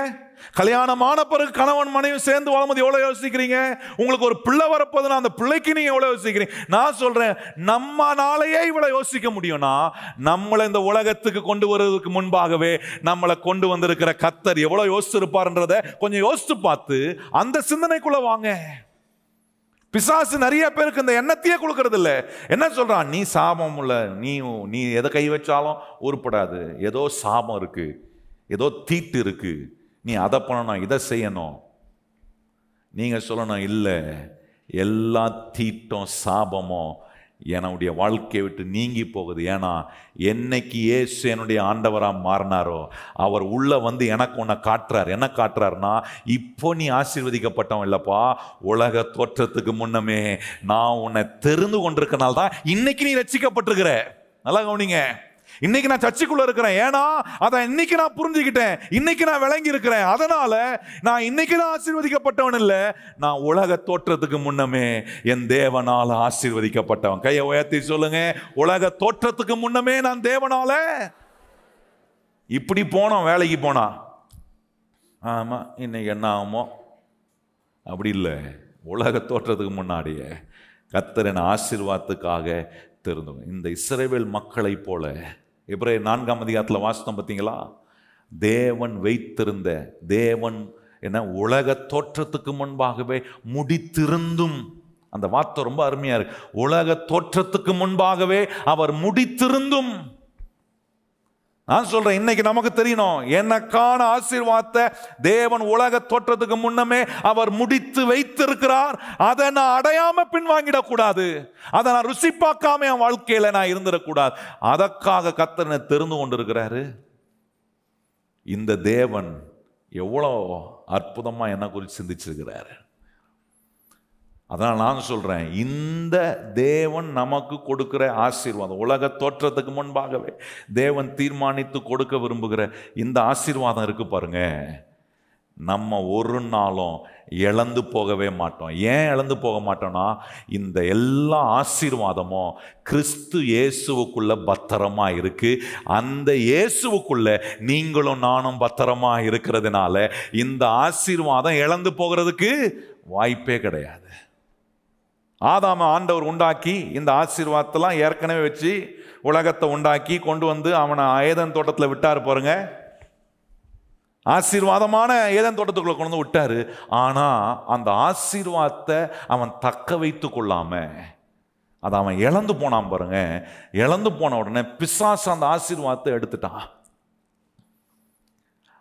கல்யாணமான பிறகு கணவன் மனைவி சேர்ந்து வாழும்போது எவ்வளவு யோசிக்கிறீங்க, உங்களுக்கு ஒரு பிள்ளை வரப்போதுன்னா அந்த பிள்ளைக்கு நீங்க எவ்வளவு யோசிக்கிறீங்க. நான் சொல்றேன், நம்மனாலேயே இவ்வளவு யோசிக்க முடியும்னா, நம்மளை இந்த உலகத்துக்கு கொண்டு வருவதற்கு முன்பாகவே நம்மளை கொண்டு வந்திருக்கிற கர்த்தர் எவ்வளவு யோசிச்சிருப்பாருன்றத கொஞ்சம் யோசித்து பார்த்து அந்த சிந்தனைக்குள்ள வாங்க. பிசாசு நிறைய பேருக்கு இந்த எண்ணத்தையே கொடுக்கறது இல்லை. என்ன சொல்றான், நீ சாபம் உள்ள, நீ நீ எதை கை வச்சாலும் உருப்படாது, ஏதோ சாபம் இருக்கு, ஏதோ தீட்டு இருக்கு, நீ அதை பண்ணணும், இதை செய்யணும். நீங்க சொல்லணும், இல்லை, எல்லா தீட்டும் சாபமும் என்னுடைய வாழ்க்கையை விட்டு நீங்கி போகுது. ஏன்னா என்னைக்கு இயேசு என்னுடைய ஆண்டவராக மாறினாரோ, அவர் உள்ளே வந்து எனக்கு ஒன்றை காட்டுறார். என்ன காட்டுறாருன்னா, இப்போ நீ ஆசீர்வதிக்கப்பட்டவன் இல்லைப்பா, உலக தோற்றத்துக்கு முன்னமே நான் உன்னை தெரிந்து கொண்டிருக்கனால்தான் இன்னைக்கு நீ ரட்சிக்கப்பட்டிருக்கிற. நல்லா கவனிங்க, இன்னைக்கு நான் சர்ச்சைக்குள்ள இருக்கிறேன் ஏன்னா அதை இன்னைக்கு நான் புரிஞ்சுக்கிட்டேன், இன்னைக்கு நான் விளங்கி இருக்கிறேன். அதனால நான் இன்னைக்கு தான் ஆசீர்வதிக்கப்பட்டவன் இல்லை, நான் உலக தோற்றத்துக்கு முன்னமே என் தேவனால ஆசீர்வதிக்கப்பட்டவன். கையை உயர்த்தி சொல்லுங்க, உலக தோற்றத்துக்கு முன்னமே நான் தேவனால. இப்படி போனோம், வேலைக்கு போனா ஆமா இன்னைக்கு என்ன ஆகுமோ, அப்படி இல்லை, உலக தோற்றத்துக்கு முன்னாடியே கர்த்தரின் ஆசீர்வாதத்துக்காக திருந்தோம். இந்த இஸ்ரவேல் மக்களை போல எபிரேயர் நான்காம் அதிகாரத்தில் வாசித்தோம் பார்த்தீங்களா, தேவன் வைத்திருந்த தேவன் என்ன உலக தோற்றத்துக்கு முன்பாகவே முடித்திருந்தும், அந்த வார்த்தை ரொம்ப அருமையா இருக்கு, உலக தோற்றத்துக்கு முன்பாகவே அவர் முடித்திருந்தும். நான் சொல்றேன் இன்னைக்கு நமக்கு தெரியணும், எனக்கான ஆசீர்வாதத்தை தேவன் உலக தோற்றத்துக்கு முன்னமே அவர் முடித்து வைத்திருக்கிறார். அதை நான் அடையாம பின்வாங்கிடக்கூடாது, அதை நான் ருசி பார்க்காம என் வாழ்க்கையில நான் இருந்துடக்கூடாது. அதற்காக கர்த்தர் தெரிந்து கொண்டிருக்கிறாரு. இந்த தேவன் எவ்வளோ அற்புதமா என்ன குறித்து சிந்திச்சிருக்கிறாரு. அதனால் நான் சொல்கிறேன், இந்த தேவன் நமக்கு கொடுக்குற ஆசீர்வாதம், உலக தோற்றத்துக்கு முன்பாகவே தேவன் தீர்மானித்து கொடுக்க விரும்புகிற இந்த ஆசீர்வாதம் இருக்குது பாருங்கள், நம்ம ஒரு நாளும் இழந்து போகவே மாட்டோம். ஏன் இழந்து போக மாட்டோம்னா, இந்த எல்லா ஆசீர்வாதமும் கிறிஸ்து இயேசுவுக்குள்ள பத்திரமா இருக்கு. அந்த இயேசுவுக்குள்ள நீங்களும் நானும் பத்திரமா இருக்கிறதுனால இந்த ஆசீர்வாதம் இழந்து போகிறதுக்கு வாய்ப்பே கிடையாது. ஆதாம ஆண்டவர் உண்டாக்கி இந்த ஆசீர்வாதத்தெல்லாம் ஏற்கனவே வச்சு உலகத்தை உண்டாக்கி கொண்டு வந்து அவனை ஏதன் தோட்டத்தில் விட்டார் பாருங்க, ஆசீர்வாதமான ஏதன் தோட்டத்துக்குள்ள கொண்டு வந்து விட்டாரு. ஆனால் அந்த ஆசீர்வாதத்தை அவன் தக்க வைத்து கொள்ளாம அதை அவன் இழந்து போனான் பாருங்க. இழந்து போன உடனே பிசாசு அந்த ஆசீர்வாதத்தை எடுத்துட்டான்.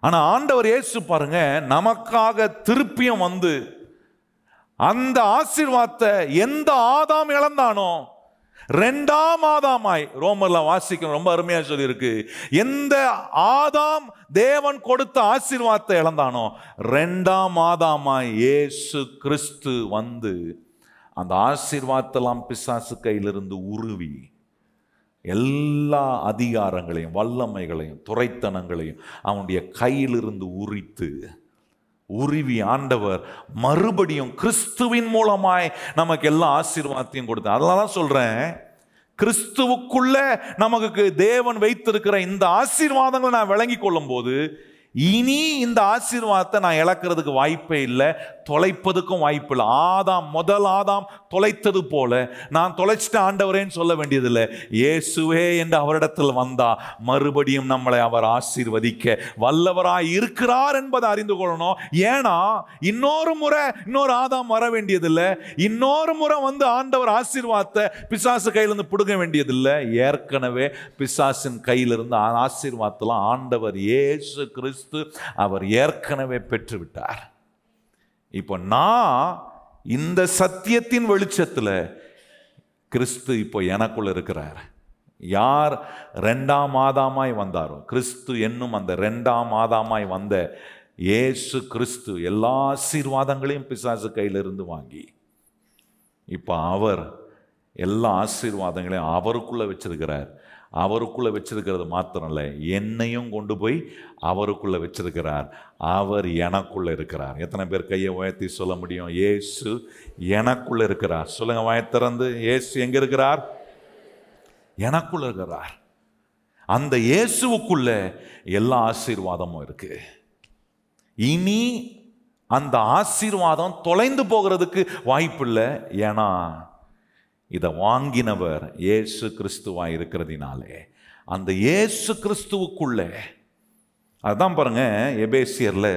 ஆனால் ஆண்டவர் இயேசு பாருங்க நமக்காக திருப்பியும் வந்து அந்த ஆசீர்வாதத்தை எந்த ஆதாம் இழந்தானோ ரெண்டாம் ஆதாமாய் ரோமர்ல வாசிக்க ரொம்ப அருமையா சொல்லி இருக்கு, எந்த ஆதாம் தேவன் கொடுத்த ஆசீர்வாதத்தை இழந்தானோ ரெண்டாம் ஆதாமாய் இயேசு கிறிஸ்து வந்து அந்த ஆசீர்வாதத்தெல்லாம் பிசாசு கையிலிருந்து உருவி எல்லா அதிகாரங்களையும் வல்லமைகளையும் துரைத்தனங்களையும் அவனுடைய கையிலிருந்து உரித்து உருவி ஆண்டவர் மறுபடியும் கிறிஸ்துவின் மூலமாய் நமக்கு எல்லா ஆசீர்வாதத்தையும் கொடுத்தார். அதனாலதான் சொல்றேன், கிறிஸ்துவுக்குள்ள நமக்கு தேவன் வைத்திருக்கிற இந்த ஆசீர்வாதங்களை நான் விளங்கி கொள்ளும் போது இனி இந்த ஆசீர்வாதத்தை நான் இழக்கிறதுக்கு வாய்ப்பே இல்லை, தொலைப்பதுக்கும் வாய்ப்பு இல்லை. ஆதாம் முதல் ஆதாம் தொலைத்தது போல நான் தொலைச்சிட்ட ஆண்டவரேன்னு சொல்ல வேண்டியதில்லை, இயேசுவே என்று அவரிடத்தில் வந்தா மறுபடியும் நம்மளை அவர் ஆசீர்வதிக்க வல்லவராய் இருக்கிறார் என்பதை அறிந்து கொள்ளணும். ஏன்னா இன்னொரு முறை இன்னொரு ஆதாம் வர வேண்டியதில்லை, இன்னொரு முறை வந்து ஆண்டவர் ஆசீர்வாதத்தை பிசாசு கையிலிருந்து பிடுங்க வேண்டியதில்லை. ஏற்கனவே பிசாசின் கையிலிருந்து ஆசீர்வாதத்தெல்லாம் ஆண்டவர் இயேசு கிறிஸ்து அவர் ஏற்கனவே பெற்று விட்டார். இப்போ நான் இந்த சத்தியத்தின் வெளிச்சத்தில் கிறிஸ்து இப்போ எனக்குள்ள இருக்கிறார். யார் இரண்டாம் ஆதாமாய் வந்தாரோ கிறிஸ்து என்னும் அந்த இரண்டாம் ஆதாமாய் வந்த இயேசு கிறிஸ்து எல்லா ஆசீர்வாதங்களையும் பிசாசு கையிலிருந்து வாங்கி இப்போ அவர் எல்லா ஆசீர்வாதங்களையும் அவருக்குள்ள வச்சிருக்கிறார். அவருக்குள்ள வச்சிருக்கிறது மாத்திரம் இல்லை, என்னையும் கொண்டு போய் அவருக்குள்ள வச்சிருக்கிறார். அவர் எனக்குள்ள இருக்கிறார். எத்தனை பேர் கையை உயர்த்தி சொல்ல முடியும், இயேசு எனக்குள்ள இருக்கிறார்? சொல்லுங்க வாயை திறந்து, இயேசு எங்க இருக்கிறார்? எனக்குள்ள இருக்கிறார். அந்த இயேசுவுக்குள்ள எல்லா ஆசீர்வாதமும் இருக்கு. இனி அந்த ஆசீர்வாதம் தொலைந்து போகிறதுக்கு வாய்ப்பு இல்லை, ஏன்னா இதை வாங்கினவர் இயேசு கிறிஸ்துவாக இருக்கிறதுனாலே அந்த இயேசு கிறிஸ்துவுக்குள்ளே. அதுதான் பாருங்கள் எபேசியரில்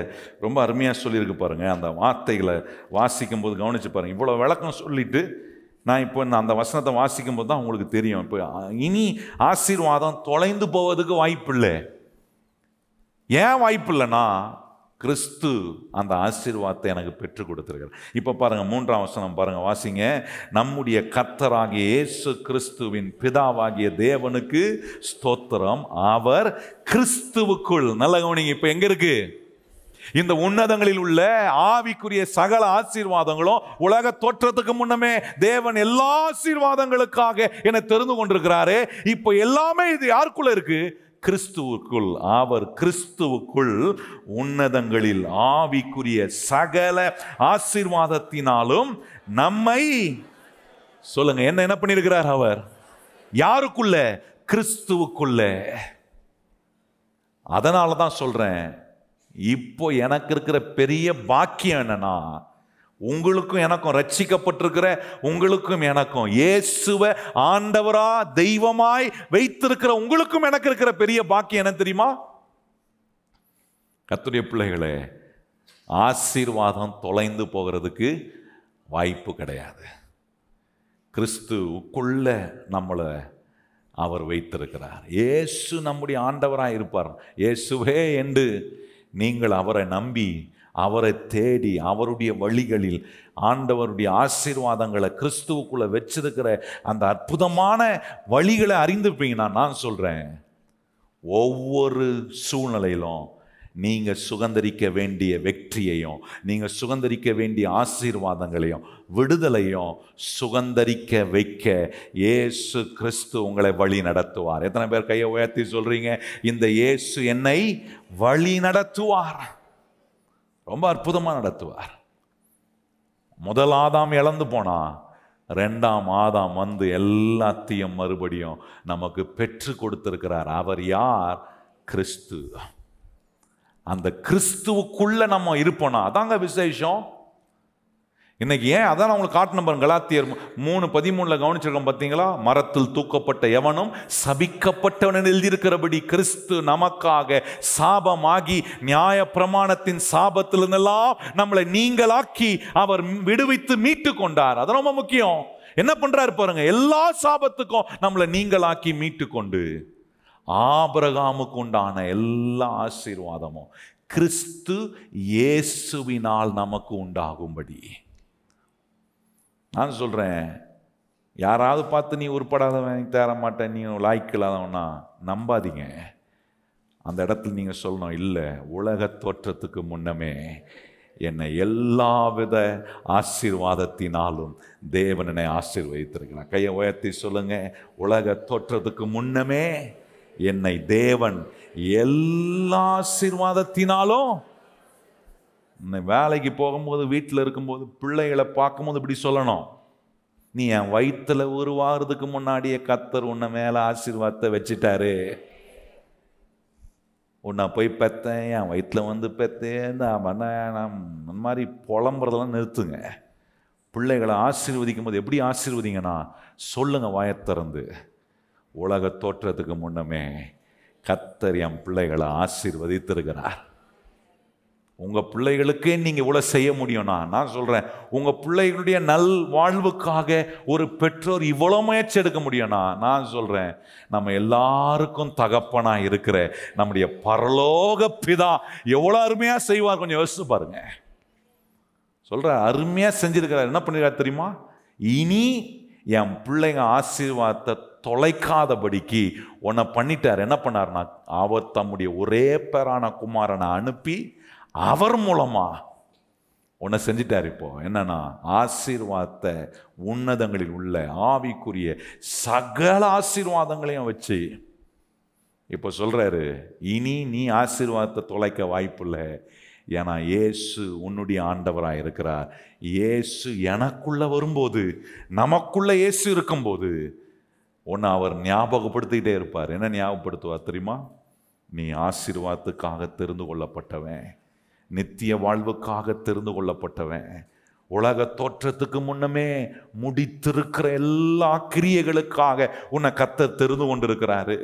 ரொம்ப அருமையாக சொல்லியிருக்கு பாருங்கள். அந்த வார்த்தைகளை வாசிக்கும்போது கவனித்து பாருங்கள், இவ்வளோ விளக்கம் சொல்லிவிட்டு நான் இப்போ அந்த வசனத்தை வாசிக்கும்போது தான் உங்களுக்கு தெரியும். இப்போ இனி ஆசீர்வாதம் தொலைந்து போவதுக்கு வாய்ப்பு இல்லை. ஏன் வாய்ப்பு இல்லைன்னா கிறிஸ்து அந்த ஆசீர்வாதத்தை எனக்கு பெற்றுக் கொடுத்திருக்கிறார். இப்போ பாருங்கள் மூன்றாம் வசனம் பாருங்கள் வாசிங்க, நம்முடைய கர்த்தராகிய இயேசு கிறிஸ்துவின் பிதாவாகிய தேவனுக்கு ஸ்தோத்திரம், அவர் கிறிஸ்துவுக்குள். நல்ல கவனிங்க, இப்போ எங்கே இருக்கு? இந்த உன்னதங்களில் உள்ள ஆவிக்குரிய சகல ஆசீர்வாதங்களும் உலக தோற்றத்துக்கு முன்னமே தேவன் எல்லா ஆசீர்வாதங்களுக்காக என தெரிந்து கொண்டிருக்கிறாரு. இப்போ எல்லாமே இது யாருக்குள்ள இருக்கு? கிறிஸ்துவுக்குள். அவர் கிறிஸ்துவுக்குள் உன்னதங்களில் ஆவிக்குரிய சகல ஆசீர்வாதத்தினாலும் நம்மை, சொல்லுங்க, என்ன என்ன பண்ணியிருக்கிறார் அவர்? யாருக்குள்ள? கிறிஸ்துவுக்குள்ள. அதனால தான் சொல்றேன், இப்போ எனக்கு இருக்கிற பெரிய பாக்கியம் என்னன்னா, உங்களுக்கும் எனக்கும் ரட்சிக்கப்பட்டிருக்கிற உங்களுக்கும் எனக்கும் இயேசுவை ஆண்டவரா தெய்வமாய் வைத்திருக்கிற உங்களுக்கும் எனக்கு இருக்கிற பெரிய பாக்கியம் என்ன தெரியுமா? கர்த்தருடைய பிள்ளைகளே, ஆசீர்வாதம் தொலைந்து போகிறதுக்கு வாய்ப்பு கிடையாது. கிறிஸ்துவுக்குள்ள நம்மளை அவர் வைத்திருக்கிறார். இயேசு நம்முடைய ஆண்டவராக இருப்பார். இயேசுவே என்று நீங்கள் அவரை நம்பி அவரை தேடி அவருடைய வழிகளில் ஆண்டவருடைய ஆசீர்வாதங்களை கிறிஸ்துவுக்குள்ளே வச்சிருக்கிற அந்த அற்புதமான வழிகளை அறிந்துருப்பீங்கன்னா நான் சொல்கிறேன், ஒவ்வொரு சூழ்நிலையிலும் நீங்கள் சுகந்தரிக்க வேண்டிய வெற்றியையும் நீங்கள் சுகந்தரிக்க வேண்டிய ஆசீர்வாதங்களையும் விடுதலையும் சுகந்தரிக்க வைக்க இயேசு கிறிஸ்து உங்களை வழி நடத்துவார். எத்தனை பேர் கையை உயர்த்தி சொல்கிறீங்க, இந்த இயேசு என்னை வழி நடத்துவார்? ரொம்ப அற்புதமாக நடத்துவார். முதல் ஆதாம் இழந்து போனா ரெண்டாம் ஆதாம் வந்து எல்லாத்தையும் மறுபடியும் நமக்கு பெற்று கொடுத்திருக்கிறார். அவர் யார்? கிறிஸ்து. அந்த கிறிஸ்துவுக்குள்ள நம்ம இருப்போனா அதாங்க விசேஷம். இன்னைக்கு ஏன் அதான் அவங்களுக்கு காட்டு நம்பர் கலாத்தியர் மூணு பதிமூணுல கவனிச்சிருக்கோம், பார்த்தீங்களா? மரத்தில் தூக்கப்பட்ட எவனும் சபிக்கப்பட்டவன் எழுதியிருக்கிறபடி கிறிஸ்து நமக்காக சாபமாகி நியாய பிரமாணத்தின் சாபத்திலிருந்தெல்லாம் நம்மளை நீங்களாக்கி அவர் விடுவித்து மீட்டு கொண்டார். அது ரொம்ப முக்கியம். என்ன பண்றாரு பாருங்க, எல்லா சாபத்துக்கும் நம்மளை நீங்களாக்கி மீட்டு கொண்டு ஆபிரகாமுக்கு உண்டான எல்லா ஆசீர்வாதமும் கிறிஸ்து இயேசுவினால் நமக்கு உண்டாகும்படி. நான் சொல்கிறேன், யாராவது பார்த்து நீ உருப்படாதவன், தர மாட்டேன், நீ லாய்க்கு இல்லாதவனா நம்பாதீங்க. அந்த இடத்துல நீங்கள் சொல்லணும், இல்லை, உலக தோற்றத்துக்கு முன்னமே என்னை எல்லாவித ஆசீர்வாதத்தினாலும் தேவன் என்னை ஆசீர்வதித்திருக்கிறார். கையை உயர்த்தி சொல்லுங்கள், உலக தோற்றத்துக்கு முன்னமே என்னை தேவன் எல்லா ஆசீர்வாதத்தினாலும். வேலைக்கு போகும்போது, வீட்டில் இருக்கும்போது, பிள்ளைகளை பார்க்கும்போது இப்படி சொல்லணும், நீ என் வயிற்றில் உருவாகிறதுக்கு முன்னாடியே கர்த்தர் உன்னை மேலே ஆசீர்வாதத்தை வச்சிட்டாரு. உன்னை போய் பெற்றேன், என் வயிற்றில் வந்து பெற்றேன், நான் அந்த மாதிரி புலம்புறதெல்லாம் நிறுத்துங்க. பிள்ளைகளை ஆசீர்வதிக்கும் போது எப்படி ஆசீர்வதிங்கன்னா சொல்லுங்கள் வாயை திறந்து, உலக தோற்றத்துக்கு முன்னமே கர்த்தர் என் பிள்ளைகளை ஆசீர்வதித்திருக்கிறார். உங்கள் பிள்ளைகளுக்கு நீங்கள் இவ்வளோ செய்ய முடியும்னா, நான் சொல்கிறேன், உங்கள் பிள்ளைகளுடைய நல் வாழ்வுக்காக ஒரு பெற்றோர் இவ்வளோ முயற்சி எடுக்க முடியும்னா, நான் சொல்கிறேன், நம்ம எல்லாருக்கும் தகப்பனாக இருக்கிற நம்முடைய பரலோக பிதா எவ்வளோ அருமையாக செய்வார். கொஞ்சம் யோசிச்சு பாருங்க. சொல்கிற அருமையாக செஞ்சுருக்கிறார். என்ன பண்ணிருக்காரு தெரியுமா? இனி என் பிள்ளைங்க ஆசீர்வாதத்தை தொலைக்காதபடிக்கு உன்னை பண்ணிட்டார். என்ன பண்ணார்னா, அவர் தம்முடைய ஒரே பேரான குமாரனை அனுப்பி அவர் மூலமா ஒன்றை செஞ்சிட்டார். இப்போ என்னன்னா, ஆசீர்வாதத்தை உன்னதங்களில் உள்ள ஆவிக்குரிய சகல ஆசீர்வாதங்களையும் வச்சு இப்போ சொல்றாரு, இனி நீ ஆசீர்வாதத்தை தொலைக்க வாய்ப்பு இல்லை. ஏன்னா இயேசு உன்னுடைய ஆண்டவராக இருக்கிறார். இயேசு எனக்குள்ள வரும்போது, நமக்குள்ள இயேசு இருக்கும்போது ஒன்று அவர் ஞாபகப்படுத்திக்கிட்டே இருப்பார். என்ன ஞாபகப்படுத்துவார் தெரியுமா? நீ ஆசீர்வாதத்துக்காக தெரிந்து கொள்ளப்பட்டவன், நித்திய வாழ்வுக்காக தெரிந்து கொள்ளப்பட்டவன், உலக தோற்றத்துக்கு முன்னமே முடித்திருக்கிற எல்லா கிரியைகளுக்காக உன்னை கர்த்தர் தெரிந்து கொண்டிருக்கிறாரு.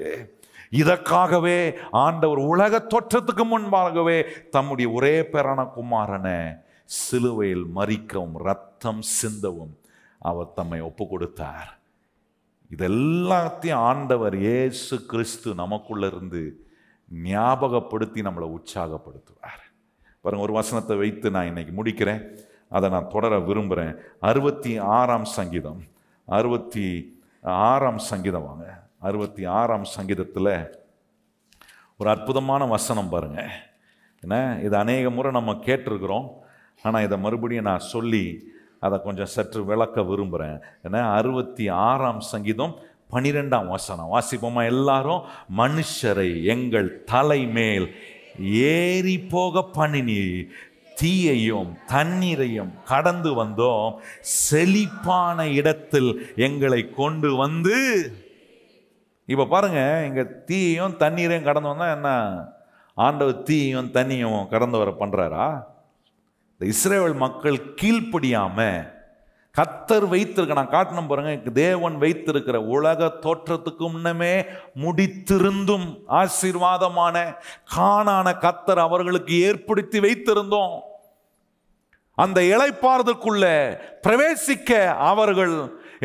இதற்காகவே ஆண்டவர் உலக தோற்றத்துக்கு முன்பாகவே தம்முடைய ஒரே பேரான குமாரனை சிலுவையில் மரிக்கவும் ரத்தம் சிந்தவும் அவர் தம்மை ஒப்பு கொடுத்தார். இதெல்லாத்தையும் ஆண்டவர் இயேசு கிறிஸ்து நமக்குள்ளிருந்து ஞாபகப்படுத்தி நம்மளை உற்சாகப்படுத்துவார். பாருங்கள், ஒரு வசனத்தை வைத்து நான் இன்னைக்கு முடிக்கிறேன், அதை நான் தொடர விரும்புகிறேன். அறுபத்தி ஆறாம் சங்கீதம், அறுபத்தி ஆறாம் சங்கீதம் வாங்க, அறுபத்தி ஆறாம் சங்கீதத்தில் ஒரு அற்புதமான வசனம் பாருங்கள். ஏன்னா இது அநேக முறை நம்ம கேட்டிருக்கிறோம். ஆனால் இதை மறுபடியும் நான் சொல்லி அதை கொஞ்சம் சற்று விளக்க விரும்புகிறேன். ஏன்னா அறுபத்தி ஆறாம் சங்கீதம் பனிரெண்டாம் வசனம் வாசிப்போமா எல்லாரும்? மனுஷரை எங்கள் தலைமேல் ஏறி போக பண்ணினி, தீயையும் தண்ணீரையும் கடந்து வந்தோம், செழிப்பான இடத்தில் எங்களை கொண்டு வந்து. இப்போ பாருங்க, இங்கே தீயையும் தண்ணீரையும் கடந்து வந்தால் என்ன, ஆண்டவர் தீயையும் தண்ணியும் கடந்து வர பண்ணுறாரா? இஸ்ரவேல் மக்கள் கீழ்ப்படியாமல் கத்தர் வைத்திருக்க, நான் காட்டணும் பாருங்க, தேவன் வைத்திருக்கிற உலக தோற்றத்துக்கு முன்னமே முடித்திருந்தும் ஆசீர்வாதமான கானான கத்தர் அவர்களுக்கு ஏற்படுத்தி வைத்திருந்தோம். அந்த இளைப்பாறுதலுக்குள்ள பிரவேசிக்க அவர்கள்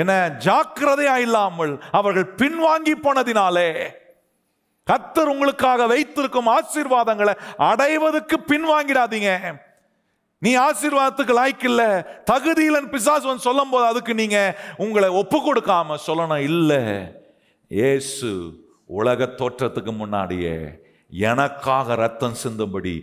என்ன ஜாக்கிரதையா இல்லாமல் அவர்கள் பின்வாங்கி போனதினாலே கத்தர் உங்களுக்காக வைத்திருக்கும் ஆசீர்வாதங்களை அடைவதற்கு பின்வாங்கிடாதீங்க. நீ ஆசீர்வாதத்துக்கு லாய்க்கில்ல, தகுதியிலன் பிசாசுவன் சொல்லும் போது அதுக்கு நீங்க உங்களை ஒப்பு கொடுக்காம சொல்லணும். இல்லை, இயேசு உலக தோற்றத்துக்கு முன்னாடியே எனக்காக ரத்தம் சிந்தும்படி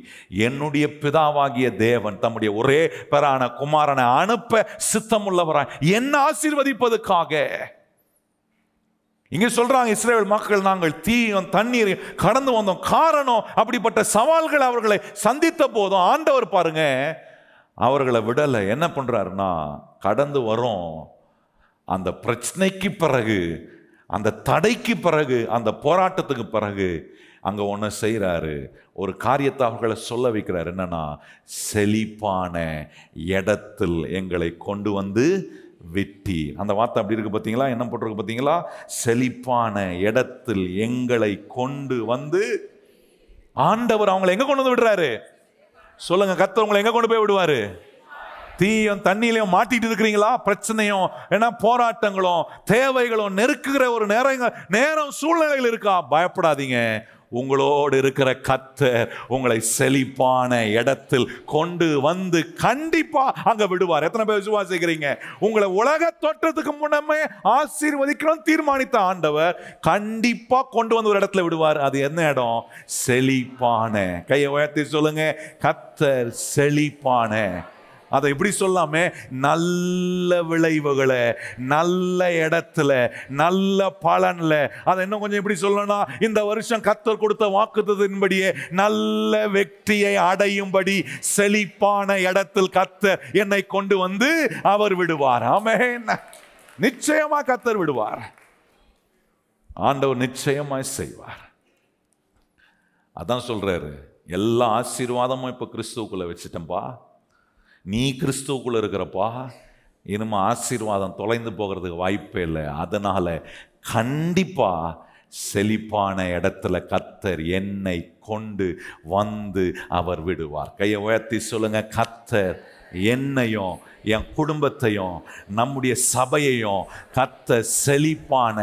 என்னுடைய பிதாவாகிய தேவன் தம்முடைய ஒரே பேரான குமாரனை அனுப்ப சித்தம் உள்ளவராய் என்ன ஆசீர்வதிப்பதுக்காக இங்கே சொல்றாங்க இஸ்ரவேல் மக்கள், நாங்கள் தீயும் தண்ணீரையும் கடந்து வந்தோம். காரணம், அப்படிப்பட்ட சவால்கள் அவர்களை சந்தித்த போதும் ஆண்டவர் பாருங்க அவர்களை விடலை. என்ன பண்றாருன்னா, கடந்து வரும் அந்த பிரச்சனைக்கு பிறகு, அந்த தடைக்கு பிறகு, அந்த போராட்டத்துக்கு பிறகு அங்கே ஒன்று செய்கிறாரு, ஒரு காரியத்தை அவர்களை சொல்ல வைக்கிறார். என்னன்னா, செழிப்பான இடத்தில் எங்களை கொண்டு வந்து வெட்டி. அந்த வார்த்தை அப்படி இருக்கு பார்த்தீங்களா, என்ன போட்டிருக்கு பார்த்தீங்களா? செழிப்பான இடத்தில் எங்களை கொண்டு வந்து. ஆண்டவர் அவங்களை எங்க கொண்டு வந்து விடுறாரு சொல்லுங்க. கர்த்தர் உங்களை எங்க கொண்டு போய் விடுவாரு? தீயும் தண்ணியிலையும் மாட்டிட்டு இருக்கிறீங்களா? பிரச்சனையும் ஏன்னா போராட்டங்களும் தேவைகளும் நெருக்குகிற ஒரு நேரம் நேரம் சூழ்நிலைகள் இருக்கா? பயப்படாதீங்க, உங்களோடு இருக்கிற கர்த்தர் உங்களை செழிப்பான இடத்தில் கொண்டு வந்து கண்டிப்பா அங்க விடுவார். எத்தனை பேர் விசுவாசிக்கிறீங்க? உங்களை உலக தோற்றத்துக்கு முன்னமே ஆசீர்வதிக்கணும் தீர்மானித்த ஆண்டவர் கண்டிப்பா கொண்டு வந்து ஒரு இடத்துல விடுவார். அது என்ன இடம்? செழிப்பான. கையை உயர்த்தி சொல்லுங்க, கர்த்தர் செழிப்பான. அதை எப்படி சொல்லாமே, நல்ல விளைவுகளை நல்ல இடத்துல நல்ல பலன்ல. அதை இன்னும் கொஞ்சம் எப்படி சொல்லணும்னா, இந்த வருஷம் கர்த்தர் கொடுத்த வாக்குத்தத்தின்படியே நல்ல வெற்றியை அடையும்படி செழிப்பான இடத்தில் கர்த்தர் என்னை கொண்டு வந்து அவர் விடுவார். ஆமென். நிச்சயமா கர்த்தர் விடுவார். ஆண்டவர் நிச்சயமாய் செய்வார். அதான் சொல்றாரு, எல்லா ஆசீர்வாதமும் இப்ப கிறிஸ்துவுக்குள்ள வச்சுட்டம்பா, நீ கிறிஸ்துவுக்குள்ளே இருக்கிறப்பா, இனிமே ஆசீர்வாதம் தொலைந்து போகிறதுக்கு வாய்ப்பே இல்லை. அதனால் கண்டிப்பாக செழிப்பான இடத்துல கர்த்தர் என்னை கொண்டு வந்து அவர் விடுவார். கையை உயர்த்தி சொல்லுங்கள், கர்த்தர் என்னையும் என் குடும்பத்தையும் நம்முடைய சபையையும் கர்த்தர் செழிப்பான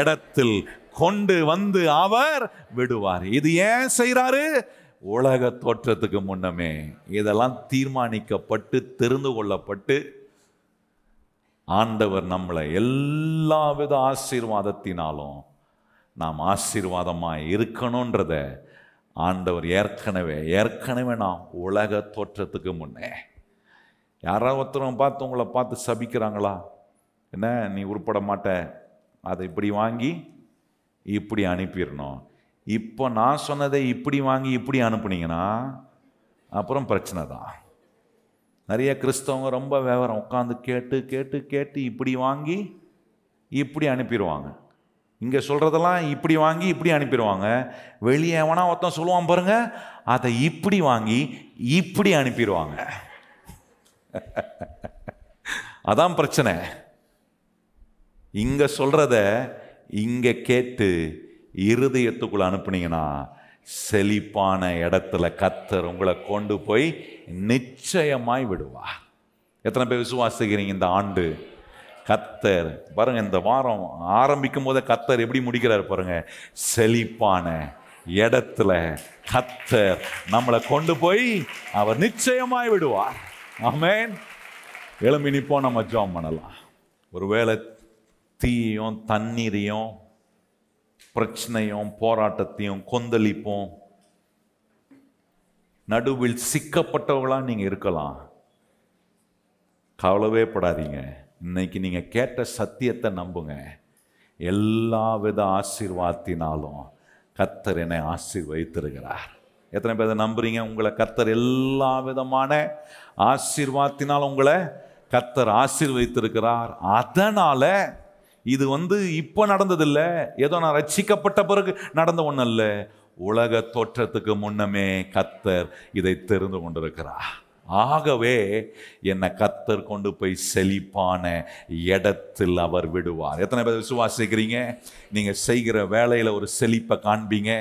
இடத்தில் கொண்டு வந்து அவர் விடுவார். இது ஏன் செய்கிறாரு? உலக தோற்றத்துக்கு முன்னமே இதெல்லாம் தீர்மானிக்கப்பட்டு தெரிந்து கொள்ளப்பட்டு ஆண்டவர் நம்மளை எல்லா வித ஆசீர்வாதத்தினாலும் நாம் ஆசீர்வாதமாக இருக்கணுன்றத ஆண்டவர் ஏற்கனவே ஏற்கனவே நாம் உலக தோற்றத்துக்கு முன்னே. யாராவது ஒருத்தரும் பார்த்து உங்களை பார்த்து சபிக்கிறாங்களா? என்ன, நீ உருப்பட மாட்ட, அதை இப்படி வாங்கி இப்படி அனுப்பிடணும். இப்போ நான் சொன்னதை இப்படி வாங்கி இப்படி அனுப்புனீங்கன்னா அப்புறம் பிரச்சனை தான். நிறைய கிறிஸ்தவங்க ரொம்ப விவரம் உட்காந்து கேட்டு கேட்டு கேட்டு இப்படி வாங்கி இப்படி அனுப்பிடுவாங்க. இங்கே சொல்கிறதெல்லாம் இப்படி வாங்கி இப்படி அனுப்பிடுவாங்க. வெளியே எவனா ஒருத்தன் சொல்லுவான் பாருங்க, அதை இப்படி வாங்கி இப்படி அனுப்பிடுவாங்க. அதான் பிரச்சனை. இங்கே சொல்கிறத இங்கே கேட்டு இருதயத்துக்குள்ள அனுப்புனீங்கன்னா செழிப்பான இடத்துல கர்த்தர் உங்களை கொண்டு போய் நிச்சயமாய் விடுவா. எத்தனை பேர் விசுவாசிக்கிறீங்க? இந்த ஆண்டு கர்த்தர் பாருங்க, இந்த வாரம் ஆரம்பிக்கும் போதே கர்த்தர் எப்படி முடிக்கிறார் பாருங்க, செழிப்பான இடத்துல கர்த்தர் நம்மளை கொண்டு போய் அவர் நிச்சயமாய் விடுவார். ஆமென். எழும்பி நிப்போம், நம்ம ஜெபம் பண்ணலாம். ஒருவேளை தீயும் தண்ணீரையும் பிரச்சனையும் போராட்டத்தையும் கொந்தளிப்போம் நடுவில் சிக்கப்பட்டவர்களாக நீங்கள் இருக்கலாம். கவலையே படாதீங்க. இன்னைக்கு நீங்கள் கேட்ட சத்தியத்தை நம்புங்க. எல்லா வித ஆசீர்வாதத்தினாலும் கர்த்தர் என்னை ஆசீர்வதித்திருக்கிறார். எத்தனை பேரை நம்புறீங்க? உங்களை கர்த்தர் எல்லா விதமான ஆசீர்வாதத்தினாலும் உங்களை கர்த்தர் ஆசீர்வதித்திருக்கிறார். அதனால் இது வந்து இப்போ நடந்ததில்லை, ஏதோ நான் ரட்சிக்கப்பட்ட பிறகு நடந்த ஒன்றும் இல்லை. உலக தோற்றத்துக்கு முன்னமே கர்த்தர் இதை தெரிந்து கொண்டிருக்கிறார். ஆகவே என்னை கர்த்தர் கொண்டு போய் செழிப்பான இடத்தில் அவர் விடுவார். எத்தனை பேர் விசுவாசிக்கிறீங்க? நீங்கள் செய்கிற வேலையில் ஒரு செழிப்பை காண்பீங்க.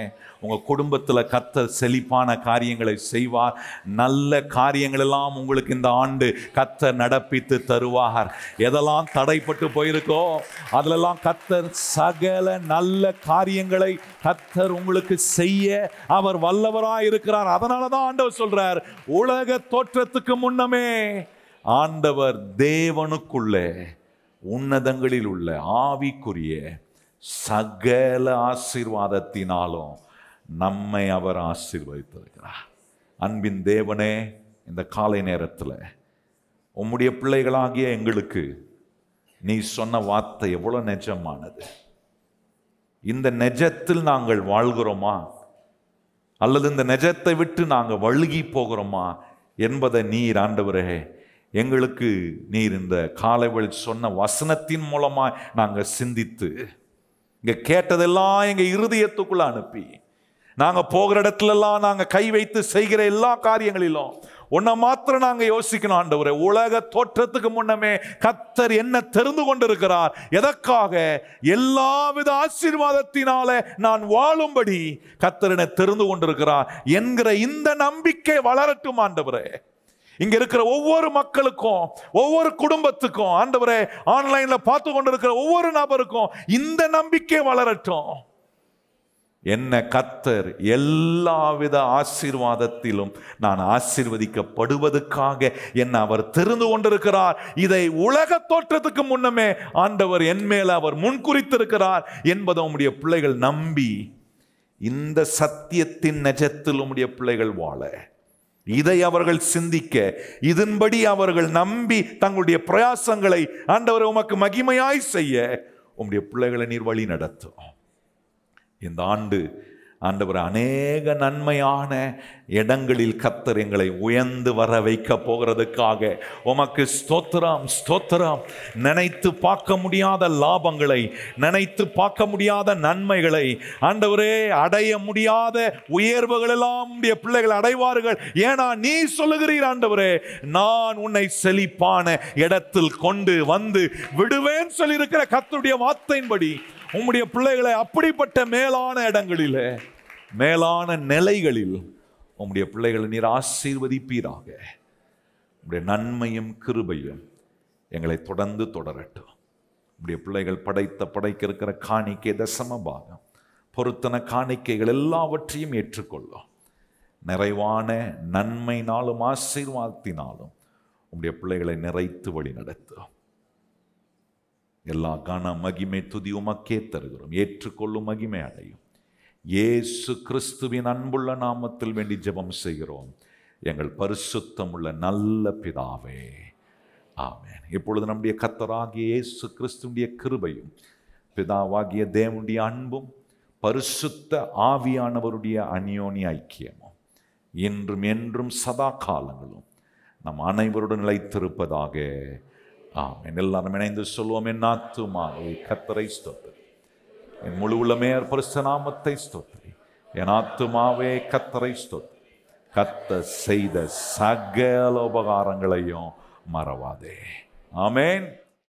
உங்கள் குடும்பத்தில் கர்த்தர் செழிப்பான காரியங்களை செய்வார். நல்ல காரியங்களெல்லாம் உங்களுக்கு இந்த ஆண்டு கர்த்தர் நடப்பித்து தருவார். எதெல்லாம் தடைப்பட்டு போயிருக்கோ அதிலெல்லாம் கர்த்தர் சகல நல்ல காரியங்களை கர்த்தர் உங்களுக்கு செய்ய அவர் வல்லவராக இருக்கிறார். அதனால தான் ஆண்டவர் சொல்றார், உலக தோற்றத்துக்கு முன்னமே ஆண்டவர் தேவனுக்குள்ளே உன்னதங்களில் உள்ள ஆவிக்குரிய சகல ஆசீர்வாதத்தினாலும் நம்மை அவர் ஆசீர்வதித்திருக்கிறார். அன்பின் தேவனே, இந்த காலை நேரத்தில் உம்முடைய பிள்ளைகளாகிய எங்களுக்கு நீ சொன்ன வார்த்தை எவ்வளோ நிஜமானது. இந்த நிஜத்தில் நாங்கள் வாழ்கிறோமா அல்லது இந்த நிஜத்தை விட்டு நாங்கள் வழுகி போகிறோமா என்பதை நீர் ஆண்டவரே எங்களுக்கு நீர் இந்த காலைவழி சொன்ன வசனத்தின் மூலமாக நாங்கள் சிந்தித்து இங்கே கேட்டதெல்லாம் எங்கள் இருதயத்துக்குள்ளே அனுப்பி நாங்கள் போகிற இடத்துலலாம் நாங்கள் கை வைத்து செய்கிற எல்லா காரியங்களிலும் உன்னை மாத்திரம் நாங்கள் யோசிக்கணும் ஆண்டவரே. உலக தோற்றத்துக்கு முன்னமே கர்த்தர் என்ன தெரிந்து கொண்டிருக்கிறார். எதற்காக? எல்லாவித ஆசீர்வாதத்தினால நான் வாழும்படி கர்த்தர் என்ன தெரிந்து கொண்டிருக்கிறார் என்கிற இந்த நம்பிக்கை வளரட்டும் ஆண்டவரே. இங்க இருக்கிற ஒவ்வொரு மக்களுக்கும், ஒவ்வொரு குடும்பத்துக்கும் ஆண்டவரே, ஆன்லைன்ல பார்த்து கொண்டிருக்கிற ஒவ்வொரு நபருக்கும் இந்த நம்பிக்கை வளரட்டும். என்ன கர்த்தர் எல்லாவித ஆசீர்வாதத்திலும் நான் ஆசீர்வதிக்கப்படுவதற்காக என்ன அவர் தெரிந்து கொண்டிருக்கிறார். இதை உலக தோற்றத்துக்கு முன்னமே ஆண்டவர் என் மேல அவர் முன்குறித்திருக்கிறார் என்பதை உம்முடைய பிள்ளைகள் நம்பி இந்த சத்தியத்தின் நிஜத்தில் உம்முடைய பிள்ளைகள் வாழ, இதை அவர்கள் சிந்திக்க, இதன்படி அவர்கள் நம்பி தங்களுடைய பிரயாசங்களை ஆண்டவர் உமக்கு மகிமையாய் செய்ய உம்முடைய பிள்ளைகளை நீர் வழி நடத்தும். இந்த ஆண்டு ஆண்டவர் அநேக நன்மையான இடங்களில் கர்த்தர் எங்களை உயர்ந்து வர வைக்க போகிறதுக்காக உமக்கு ஸ்தோத்திரம் ஸ்தோத்திரம். நினைத்து பார்க்க முடியாத லாபங்களை, நினைத்து பார்க்க முடியாத நன்மைகளை ஆண்டவரே, அடைய முடியாத உயர்வுகள் எல்லாம் பிள்ளைகள் அடைவார்கள். ஏன்னா நீ சொல்லுகிறீர் ஆண்டவரே, நான் உன்னை செழிப்பான இடத்தில் கொண்டு வந்து விடுவேன் சொல்லியிருக்கிற கர்த்தருடைய வார்த்தையின்படி உம்முடைய பிள்ளைகளை அப்படிப்பட்ட மேலான இடங்களில், மேலான நிலைகளில் உம்முடைய பிள்ளைகளை நீர் ஆசீர்வதிப்பீராக. உம்முடைய நன்மையும் கிருபையும் எங்களை தொடர்ந்து தொடரட்டும். உம்முடைய பிள்ளைகள் படைத்த படைக்க இருக்கிற காணிக்கை, தசம பாகம், பொருத்தன காணிக்கைகள் எல்லாவற்றையும் ஏற்றுக்கொள்ளும். நிறைவான நன்மையினாலும் ஆசீர்வாதத்தினாலும் உம்முடைய பிள்ளைகளை நிறைத்து வழி நடத்தும். எல்லா கான மகிமை துதி உமக்கே தருகிறோம். ஏற்றுக்கொள்ளும் மகிமை அடையும் இயேசு கிறிஸ்துவின் அன்புள்ள நாமத்தில் வேண்டி ஜெபம் செய்கிறோம் எங்கள் பரிசுத்தமுள்ள நல்ல பிதாவே, ஆமென். இப்பொழுது நம்முடைய கர்த்தராகிய இயேசு கிறிஸ்துவின் கிருபையும் பிதாவாகிய தேவனுடைய அன்பும் பரிசுத்த ஆவியானவருடைய அந்யோன்ய ஐக்கியமும் இன்றும் என்றும் சதா காலங்களும் நம் அனைவருடன் நிலைத்திருப்பதாக. ஆமென். எல்லாரும் இணைந்து சொல்வோம். என் ஆத்துமாவே கர்த்தரை ஸ்தோத்திரி, என் முழு உள்ளமே பரிசுத்த நாமத்தை ஸ்தோத்திரி, என் ஆத்துமாவே கர்த்தரை ஸ்தோத்திரி, கர்த்தர் செய்த சகல உபகாரங்களையும் மறவாதே. ஆமென்.